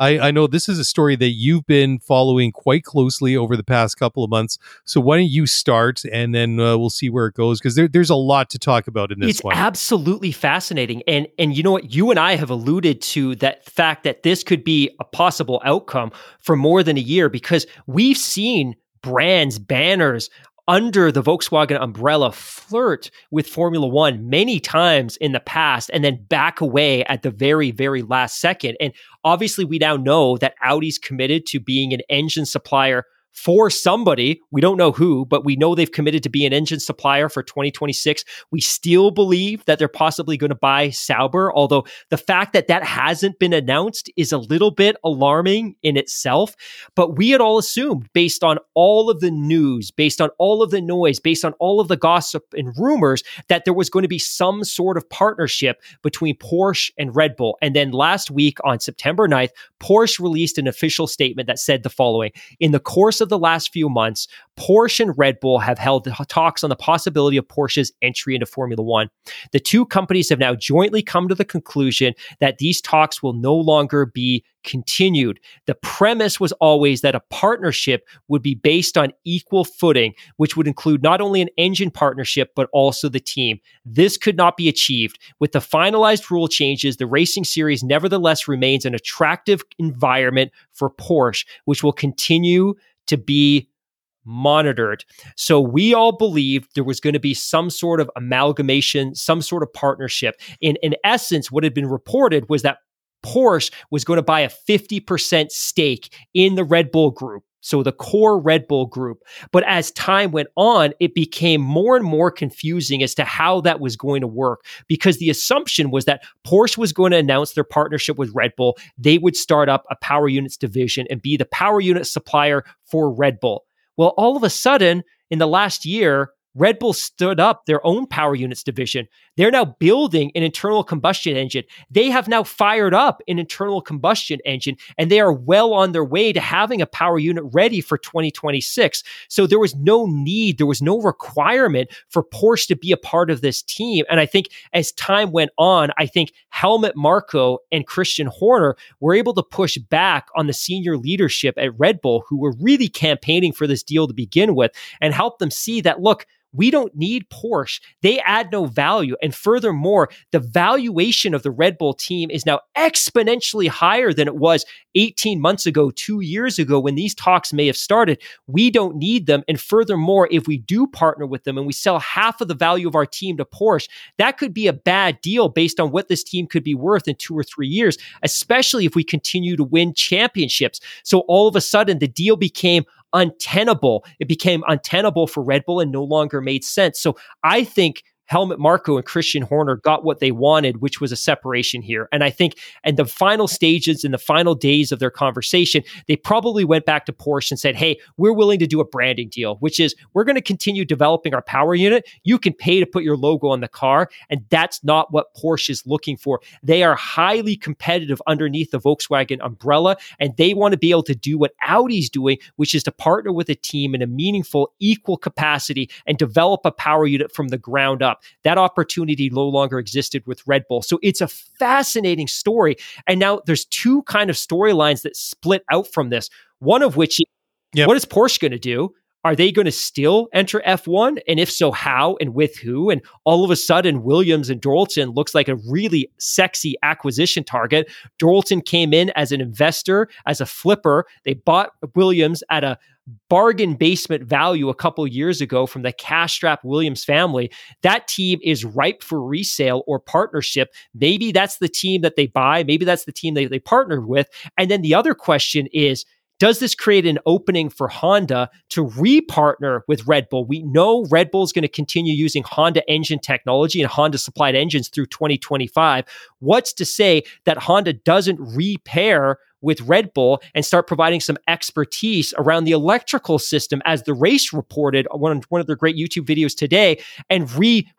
I know this is a story that you've been following quite closely over the past couple of months. So why don't you start, and then we'll see where it goes, because there's a lot to talk about in this one. It's absolutely fascinating. And you know what? You and I have alluded to that fact that this could be a possible outcome for more than a year, because we've seen brands, banners under the Volkswagen umbrella flirt with Formula One many times in the past and then back away at the very, very last second. And obviously, we now know that Audi's committed to being an engine supplier for somebody. We don't know who, but we know they've committed to be an engine supplier for 2026. We still believe that they're possibly going to buy Sauber, although the fact that that hasn't been announced is a little bit alarming in itself. But we had all assumed, based on all of the news, based on all of the noise, based on all of the gossip and rumors, that there was going to be some sort of partnership between Porsche and Red Bull. And then last week on September 9th, Porsche released an official statement that said the following: in the course of the last few months, Porsche and Red Bull have held talks on the possibility of Porsche's entry into Formula One. The two companies have now jointly come to the conclusion that these talks will no longer be continued. The premise was always that a partnership would be based on equal footing, which would include not only an engine partnership, but also the team. This could not be achieved. With the finalized rule changes, the racing series nevertheless remains an attractive environment for Porsche, which will continue to be monitored. So we all believed there was going to be some sort of amalgamation, some sort of partnership. In essence, what had been reported was that Porsche was going to buy a 50% stake in the Red Bull group, so the core Red Bull group. But as time went on, it became more and more confusing as to how that was going to work, because the assumption was that Porsche was going to announce their partnership with Red Bull. They would start up a power units division and be the power unit supplier for Red Bull. Well, all of a sudden, in the last year, Red Bull stood up their own power units division. They're now building an internal combustion engine. They have now fired up an internal combustion engine, and they are well on their way to having a power unit ready for 2026. So there was no need, there was no requirement for Porsche to be a part of this team. And I think as time went on, I think Helmut Marko and Christian Horner were able to push back on the senior leadership at Red Bull, who were really campaigning for this deal to begin with, and help them see that, look, we don't need Porsche. They add no value. And furthermore, the valuation of the Red Bull team is now exponentially higher than it was 18 months ago, 2 years ago, when these talks may have started. We don't need them. And furthermore, if we do partner with them and we sell half of the value of our team to Porsche, that could be a bad deal based on what this team could be worth in 2 or 3 years, especially if we continue to win championships. So all of a sudden, the deal became untenable. It became untenable for Red Bull and no longer made sense. So I think Helmut Marko and Christian Horner got what they wanted, which was a separation here. And I think in the final stages, in the final days of their conversation, they probably went back to Porsche and said, hey, we're willing to do a branding deal, which is we're going to continue developing our power unit. You can pay to put your logo on the car. And that's not what Porsche is looking for. They are highly competitive underneath the Volkswagen umbrella, and they want to be able to do what Audi's doing, which is to partner with a team in a meaningful, equal capacity and develop a power unit from the ground up. That opportunity no longer existed with Red Bull. So it's a fascinating story. And now there's two kind of storylines that split out from this. One of which, what is Porsche going to do? Are they going to still enter F1? And if so, how and with who? And all of a sudden, Williams and Dorilton looks like a really sexy acquisition target. Dorilton came in as an investor, as a flipper. They bought Williams at a bargain basement value a couple years ago from the cash-strapped Williams family. That team is ripe for resale or partnership. Maybe that's the team that they buy. Maybe that's the team they partnered with. And then the other question is, does this create an opening for Honda to re-partner with Red Bull? We know Red Bull is going to continue using Honda engine technology and Honda-supplied engines through 2025. What's to say that Honda doesn't repair with Red Bull and start providing some expertise around the electrical system, as the race reported on one of their great YouTube videos today, and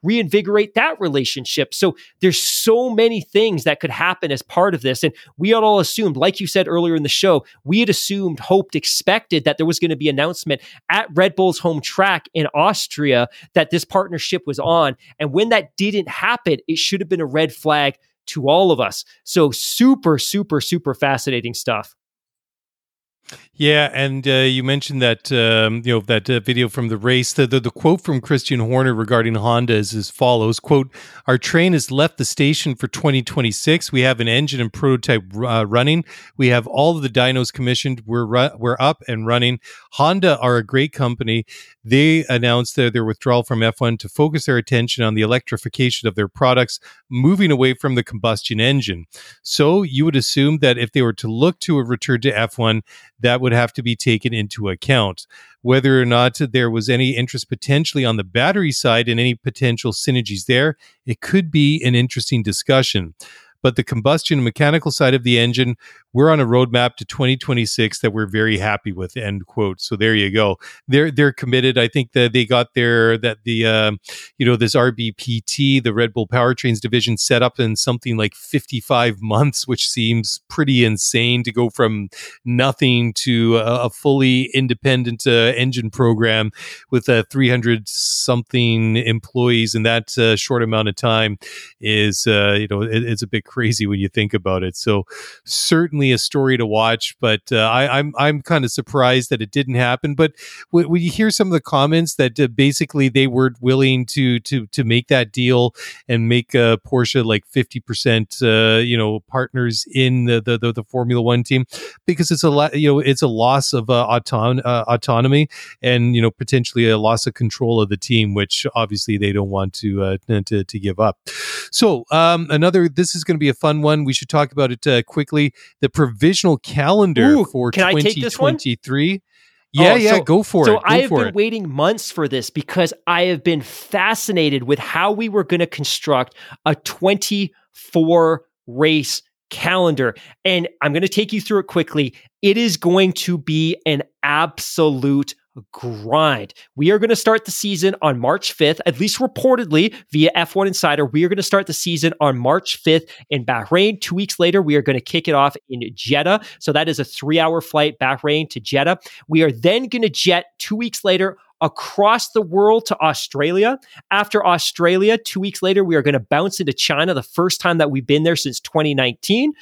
reinvigorate that relationship? So there's so many things that could happen as part of this. And we had all assumed, like you said earlier in the show, we had assumed, hoped, expected that there was going to be an announcement at Red Bull's home track in Austria that this partnership was on. And when that didn't happen, it should have been a red flag to all of us. So super fascinating stuff. Yeah, and you mentioned that that video from the race. The quote from Christian Horner regarding Honda is as follows, quote, "Our train has left the station for 2026. We have an engine and prototype running. We have all of the dynos commissioned. We're up and running. Honda are a great company. They announced their withdrawal from F1 to focus their attention on the electrification of their products, moving away from the combustion engine. So you would assume that if they were to look to a return to F1, that would have to be taken into account. Whether or not there was any interest potentially on the battery side and any potential synergies there, it could be an interesting discussion. But the combustion and mechanical side of the engine we're on a roadmap to 2026 that we're very happy with, end quote. So there you go. They're committed. I think that they got their, that the, this RBPT, the Red Bull Powertrains division, set up in something like 55 months, which seems pretty insane to go from nothing to a fully independent engine program with 300 something employees in that short amount of time is, it's a bit crazy when you think about it. So certainly a story to watch, but I'm kind of surprised that it didn't happen. But when you hear some of the comments that basically they weren't willing to make that deal and make Porsche like 50% partners in the Formula One team, because it's a loss of autonomy and potentially a loss of control of the team, which obviously they don't want to give up. So this is going to be a fun one. We should talk about it quickly. The provisional calendar for 2023. Go for it. So I have been waiting months for this because I have been fascinated with how we were going to construct a 24 race calendar. And I'm going to take you through it quickly. It is going to be an absolute grind. We are going to start the season on March 5th, at least reportedly via F1 Insider. We are going to start the season on March 5th in Bahrain. 2 weeks later, we are going to kick it off in Jeddah. So that is a 3-hour flight, Bahrain to Jeddah. We are then going to jet 2 weeks later across the world to Australia. After Australia, 2 weeks later, we are going to bounce into China, the first time that we've been there since 2019.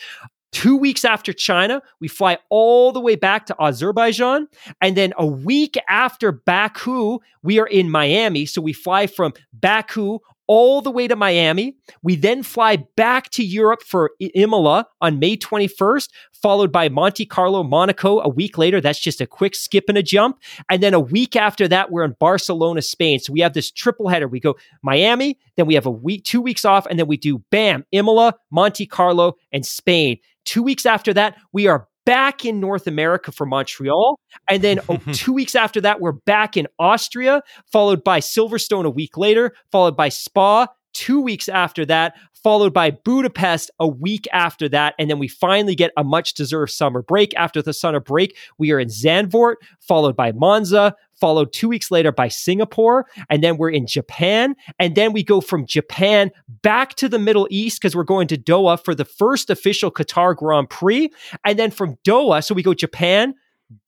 2 weeks after China, we fly all the way back to Azerbaijan. And then a week after Baku, we are in Miami. So we fly from Baku all the way to Miami. We then fly back to Europe for Imola on May 21st, followed by Monte Carlo, Monaco a week later. That's just a quick skip and a jump. And then a week after that, we're in Barcelona, Spain. So we have this triple header. We go Miami, then we have a week, 2 weeks off, and then we do, bam, Imola, Monte Carlo, and Spain. 2 weeks after that, we are back in North America for Montreal. And then 2 weeks after that, we're back in Austria, followed by Silverstone a week later, followed by Spa 2 weeks after that, followed by Budapest a week after that. And then we finally get a much-deserved summer break. After the summer break, we are in Zandvoort, followed by Monza, followed 2 weeks later by Singapore, and then we're in Japan. And then we go from Japan back to the Middle East because we're going to Doha for the first official Qatar Grand Prix. And then from Doha, so we go Japan,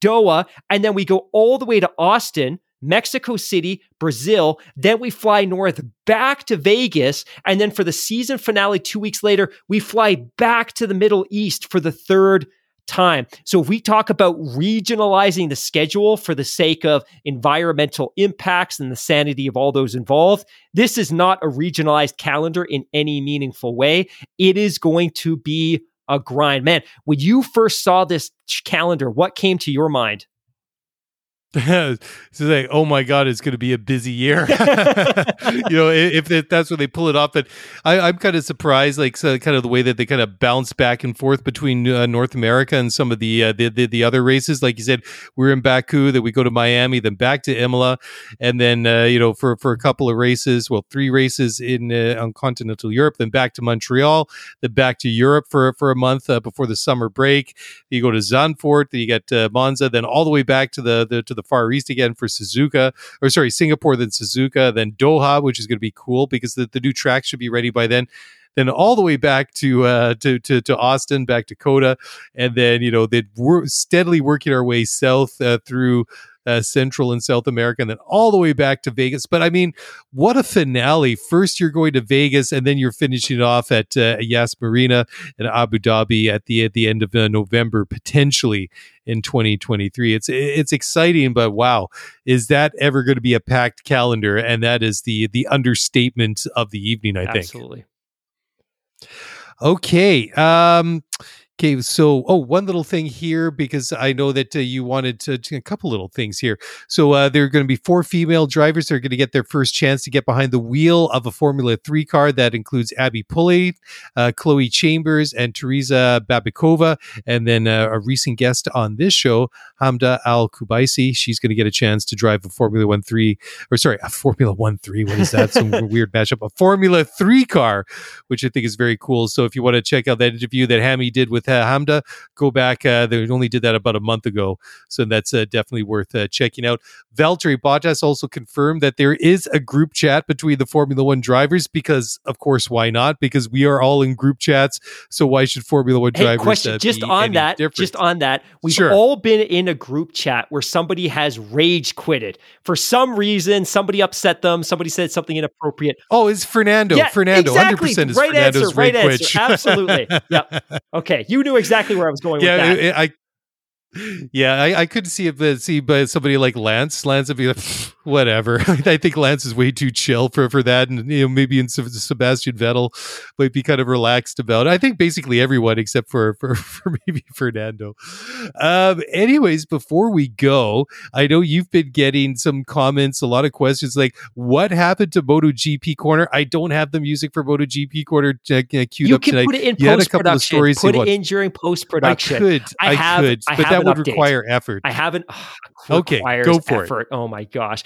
Doha, and then we go all the way to Austin, Mexico City, Brazil. Then we fly north back to Vegas. And then for the season finale 2 weeks later, we fly back to the Middle East for the third time. So if we talk about regionalizing the schedule for the sake of environmental impacts and the sanity of all those involved, this is not a regionalized calendar in any meaningful way. It is going to be a grind. Man, when you first saw this calendar, what came to your mind? So like, oh my God, it's going to be a busy year. If that's where they pull it off. But I'm kind of surprised, like kind of the way that they kind of bounce back and forth between North America and some of the other races. Like you said, we're in Baku, then we go to Miami, then back to Imola, and then for a couple of races, well, three races in on continental Europe, then back to Montreal, then back to Europe for a month before the summer break. You go to Zandvoort, then you get Monza, then all the way back to the Far East again for Singapore, then Suzuka, then Doha, which is going to be cool because the new track should be ready by then. Then all the way back to Austin, back to Coda, and then we're steadily working our way south through Central and South America, and then all the way back to Vegas. But I mean, what a finale. First, you're going to Vegas, and then you're finishing off at Yas Marina and Abu Dhabi at the end of November, potentially in 2023. It's exciting, but wow, is that ever going to be a packed calendar? And that is the understatement of the evening, I think. Absolutely. Okay. Okay, so, one little thing here, because I know that you wanted to a couple little things here. So there are going to be 4 female drivers that are going to get their first chance to get behind the wheel of a Formula 3 car. That includes Abby Pulley, Chloe Chambers, and Teresa Babikova. And then a recent guest on this show, Hamda Al-Kubaisi. She's going to get a chance to drive a Formula 1-3. What is that? Some weird matchup. A Formula 3 car, which I think is very cool. So if you want to check out that interview that Hammy did with with Honda, go back. They only did that about a month ago. So that's definitely worth checking out. Valtteri Bottas also confirmed that there is a group chat between the Formula One drivers because, of course, why not? Because we are all in group chats. So why should Formula One drivers be different? We've all been in a group chat where somebody has rage quitted. For some reason, somebody upset them. Somebody said something inappropriate. Oh, it's Fernando. Yeah, Fernando. Exactly. 100% is right Fernando's answer, right answer. Witch. Absolutely. Yep. Okay. You knew exactly where I was going with that. I couldn't see it. See, but somebody like Lance would be like, whatever. I think Lance is way too chill for that, and maybe in Sebastian Vettel might be kind of relaxed about it. I think basically everyone except for maybe Fernando. Anyways, before we go, I know you've been getting some comments, a lot of questions, like what happened to MotoGP Corner? I don't have the music for MotoGP Corner queued up tonight. You can put it in post production. Put it in during post production. I could, but that would require effort. I haven't. Okay, go for it. Oh my gosh.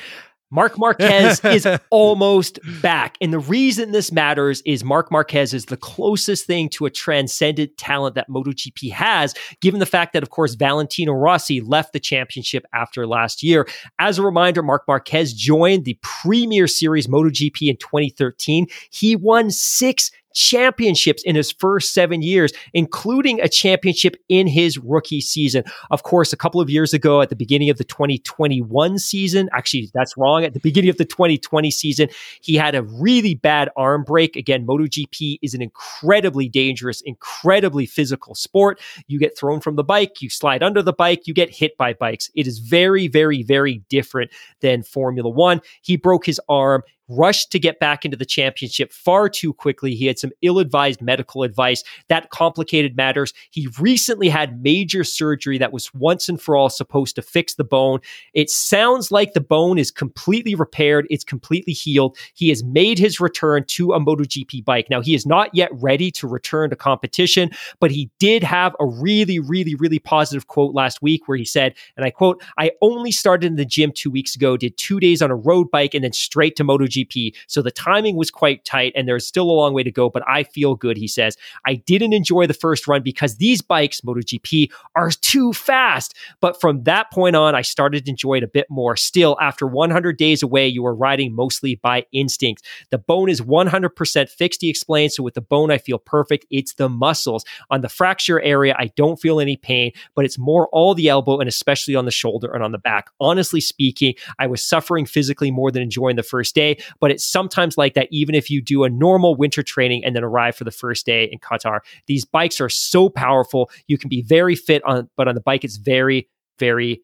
Marc Marquez is almost back. And the reason this matters is Marc Marquez is the closest thing to a transcendent talent that MotoGP has, given the fact that, of course, Valentino Rossi left the championship after last year. As a reminder, Marc Marquez joined the Premier Series MotoGP in 2013. He won 6 championships in his first 7 years, including a championship in his rookie season. Of course, a couple of years ago at the beginning of the 2021 season, actually that's wrong, at the beginning of the 2020 season, he had a really bad arm break. Again, MotoGP is an incredibly dangerous, incredibly physical sport. You get thrown from the bike, you slide under the bike, you get hit by bikes. It is very, very, very different than Formula One. He broke his arm, rushed to get back into the championship far too quickly. He had some ill-advised medical advice that complicated matters. He recently had major surgery that was once and for all supposed to fix the bone. It sounds like the bone is completely repaired. It's completely healed. He has made his return to a MotoGP bike. Now, he is not yet ready to return to competition, but he did have a really, really, really positive quote last week where he said, and I quote, "I only started in the gym 2 weeks ago, did 2 days on a road bike, and then straight to MotoGP. So the timing was quite tight and there's still a long way to go, but I feel good," he says. "I didn't enjoy the first run because these bikes, MotoGP, are too fast. But from that point on, I started to enjoy it a bit more. Still, after 100 days away, you are riding mostly by instinct. The bone is 100% fixed," he explains. "So with the bone, I feel perfect. It's the muscles. On the fracture area, I don't feel any pain, but it's more all the elbow and especially on the shoulder and on the back. Honestly speaking, I was suffering physically more than enjoying the first day. But it's sometimes like that, even if you do a normal winter training and then arrive for the first day in Qatar. These bikes are so powerful. You can be very fit, but on the bike, it's very, very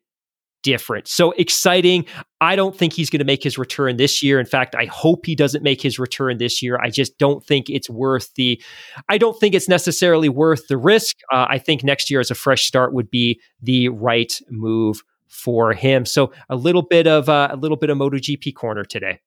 different." So exciting. I don't think he's going to make his return this year. In fact, I hope he doesn't make his return this year. I just don't think it's worth the, I don't think it's necessarily worth the risk. I think next year as a fresh start would be the right move for him. So a little bit of MotoGP Corner today.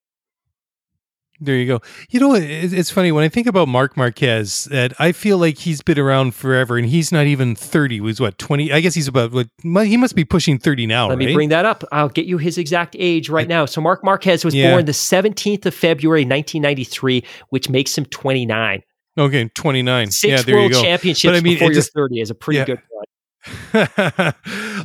There you go. You know, it's funny when I think about Marc Marquez, that I feel like he's been around forever and he's not even 30. He was what, 20? I guess he's about, he must be pushing 30 now, right? Let me bring that up. I'll get you his exact age right now. So Marc Marquez was born the 17th of February, 1993, which makes him 29. Okay, 29. 6 yeah, there world you go. Championships before you're 30 is a pretty good one.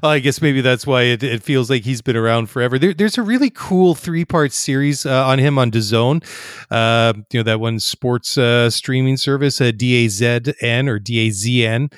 Well, I guess maybe that's why it feels like he's been around forever. There's a really cool 3-part series on him on DAZN, that one sports streaming service, DAZN or DAZN.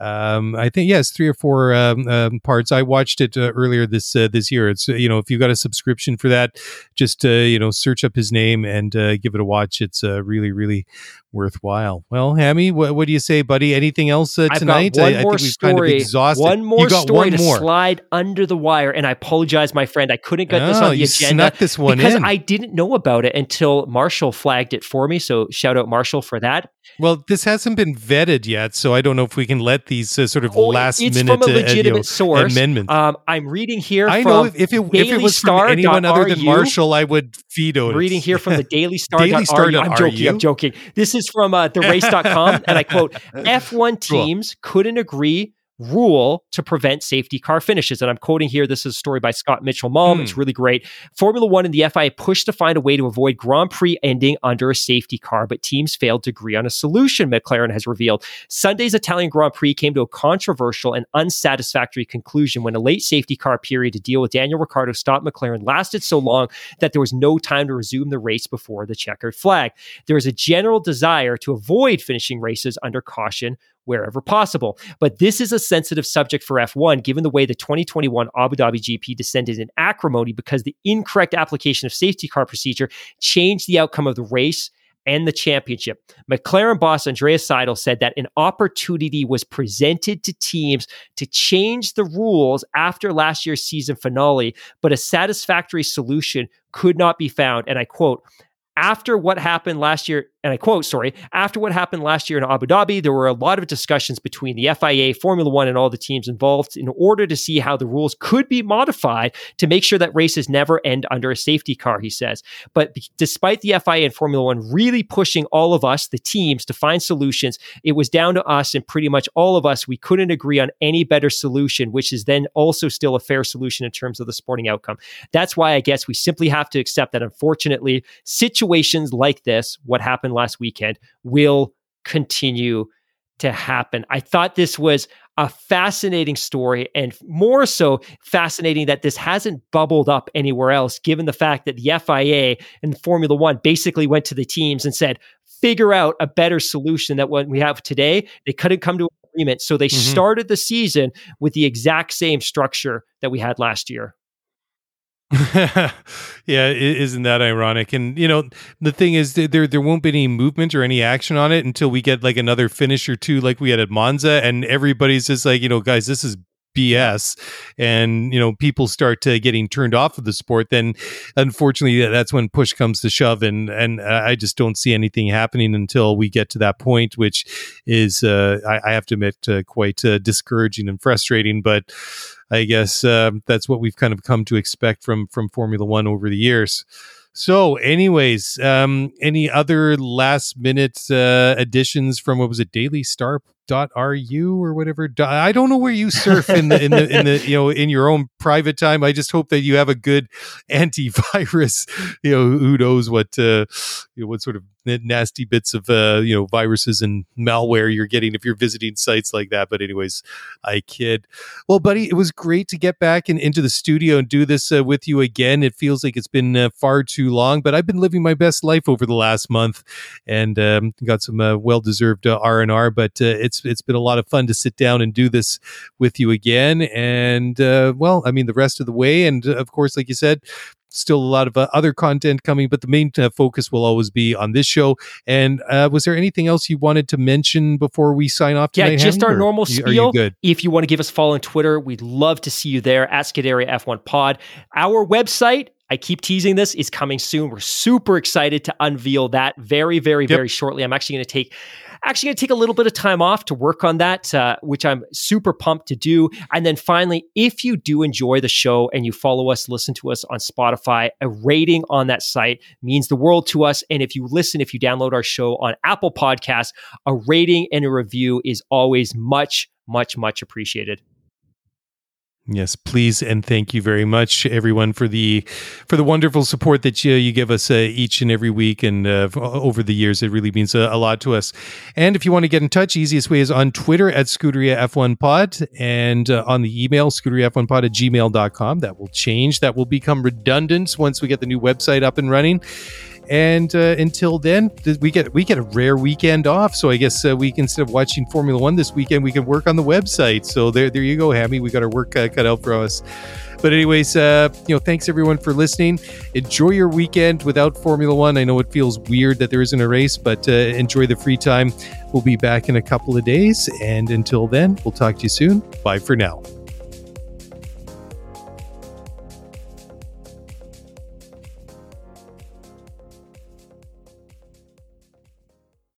I think yes, 3 or 4 parts. I watched it earlier this year. It's if you got a subscription for that, just search up his name and give it a watch. It's really, really worthwhile. Well, Hammy, what do you say, buddy? Anything else tonight? I've got one more story. One more story to slide under the wire, and I apologize, my friend. I couldn't get this on the agenda. Snuck this one because I didn't know about it until Marshall flagged it for me. So shout out Marshall for that. Well, this hasn't been vetted yet, so I don't know if we can let these last-minute amendments. I'm reading here from if it was from anyone other than Marshall, I would veto it. I'm reading here from the DailyStar.ru. I'm joking. This is from therace.com, and I quote, F1 teams couldn't agree rule to prevent safety car finishes. And I'm quoting here, this is a story by Scott Mitchell Malm. It's really great. Formula One and the FIA pushed to find a way to avoid Grand Prix ending under a safety car, but teams failed to agree on a solution, McLaren has revealed. Sunday's Italian Grand Prix came to a controversial and unsatisfactory conclusion when a late safety car period to deal with Daniel Ricciardo stopped McLaren lasted so long that there was no time to resume the race before the checkered flag. There is a general desire to avoid finishing races under caution wherever possible. But this is a sensitive subject for F1, given the way the 2021 Abu Dhabi GP descended in acrimony because the incorrect application of safety car procedure changed the outcome of the race and the championship. McLaren boss Andreas Seidel said that an opportunity was presented to teams to change the rules after last year's season finale, but a satisfactory solution could not be found. And I quote, after what happened last year in Abu Dhabi, there were a lot of discussions between the FIA, Formula One, and all the teams involved in order to see how the rules could be modified to make sure that races never end under a safety car, he says. But despite the FIA and Formula One really pushing all of us, the teams, to find solutions, it was down to us and pretty much all of us. We couldn't agree on any better solution, which is then also still a fair solution in terms of the sporting outcome. That's why I guess we simply have to accept that, unfortunately, situations like this, what happened last weekend, will continue to happen. I thought this was a fascinating story, and more so fascinating that this hasn't bubbled up anywhere else, given the fact that the FIA and Formula One basically went to the teams and said, figure out a better solution than what we have today. They couldn't come to agreement. So they started the season with the exact same structure that we had last year. Yeah, isn't that ironic? And you know, the thing is, there won't be any movement or any action on it until we get like another finish or two, like we had at Monza, and everybody's just like, you know, guys, this is BS, and you know, people start to getting turned off of the sport. Then, unfortunately, that's when push comes to shove, and I just don't see anything happening until we get to that point, which is, I have to admit, quite discouraging and frustrating. But I guess that's what we've kind of come to expect from Formula One over the years. So anyways, any other last minute additions from, what was it, dailystar.ru or whatever? I don't know where you surf in the you know, in your own private time. I just hope that you have a good antivirus. You know, who knows what sort of nasty bits of viruses and malware you're getting if you're visiting sites like that. But anyways, I kid. Well, buddy, it was great to get back into the studio and do this with you again. It feels like it's been far too long, but I've been living my best life over the last month, and got some well-deserved R&R. But it's been a lot of fun to sit down and do this with you again. And the rest of the way, and of course, like you said, still a lot of other content coming, but the main focus will always be on this show. And was there anything else you wanted to mention before we sign off tonight? Yeah, just our normal spiel. If you want to give us a follow on Twitter, we'd love to see you there at Scuderia F1 Pod. Our website, I keep teasing this, is coming soon. We're super excited to unveil that very, very, very shortly. I'm actually going to take a little bit of time off to work on that, which I'm super pumped to do. And then finally, if you do enjoy the show and you follow us, listen to us on Spotify, a rating on that site means the world to us. And if you download our show on Apple Podcasts, a rating and a review is always much, much, much appreciated. Yes, please, and thank you very much, everyone, for the wonderful support that you give us each and every week, and over the years. It really means a lot to us. And if you want to get in touch, easiest way is on Twitter at ScuderiaF1Pod, and on the email, ScuderiaF1Pod@gmail.com. That will change. That will become redundant once we get the new website up and running. And until then, we get a rare weekend off. So I guess instead of watching Formula One this weekend, we can work on the website. So there you go, Hammy. We got our work cut out for us. But anyways, thanks everyone for listening. Enjoy your weekend without Formula One. I know it feels weird that there isn't a race, but enjoy the free time. We'll be back in a couple of days. And until then, we'll talk to you soon. Bye for now.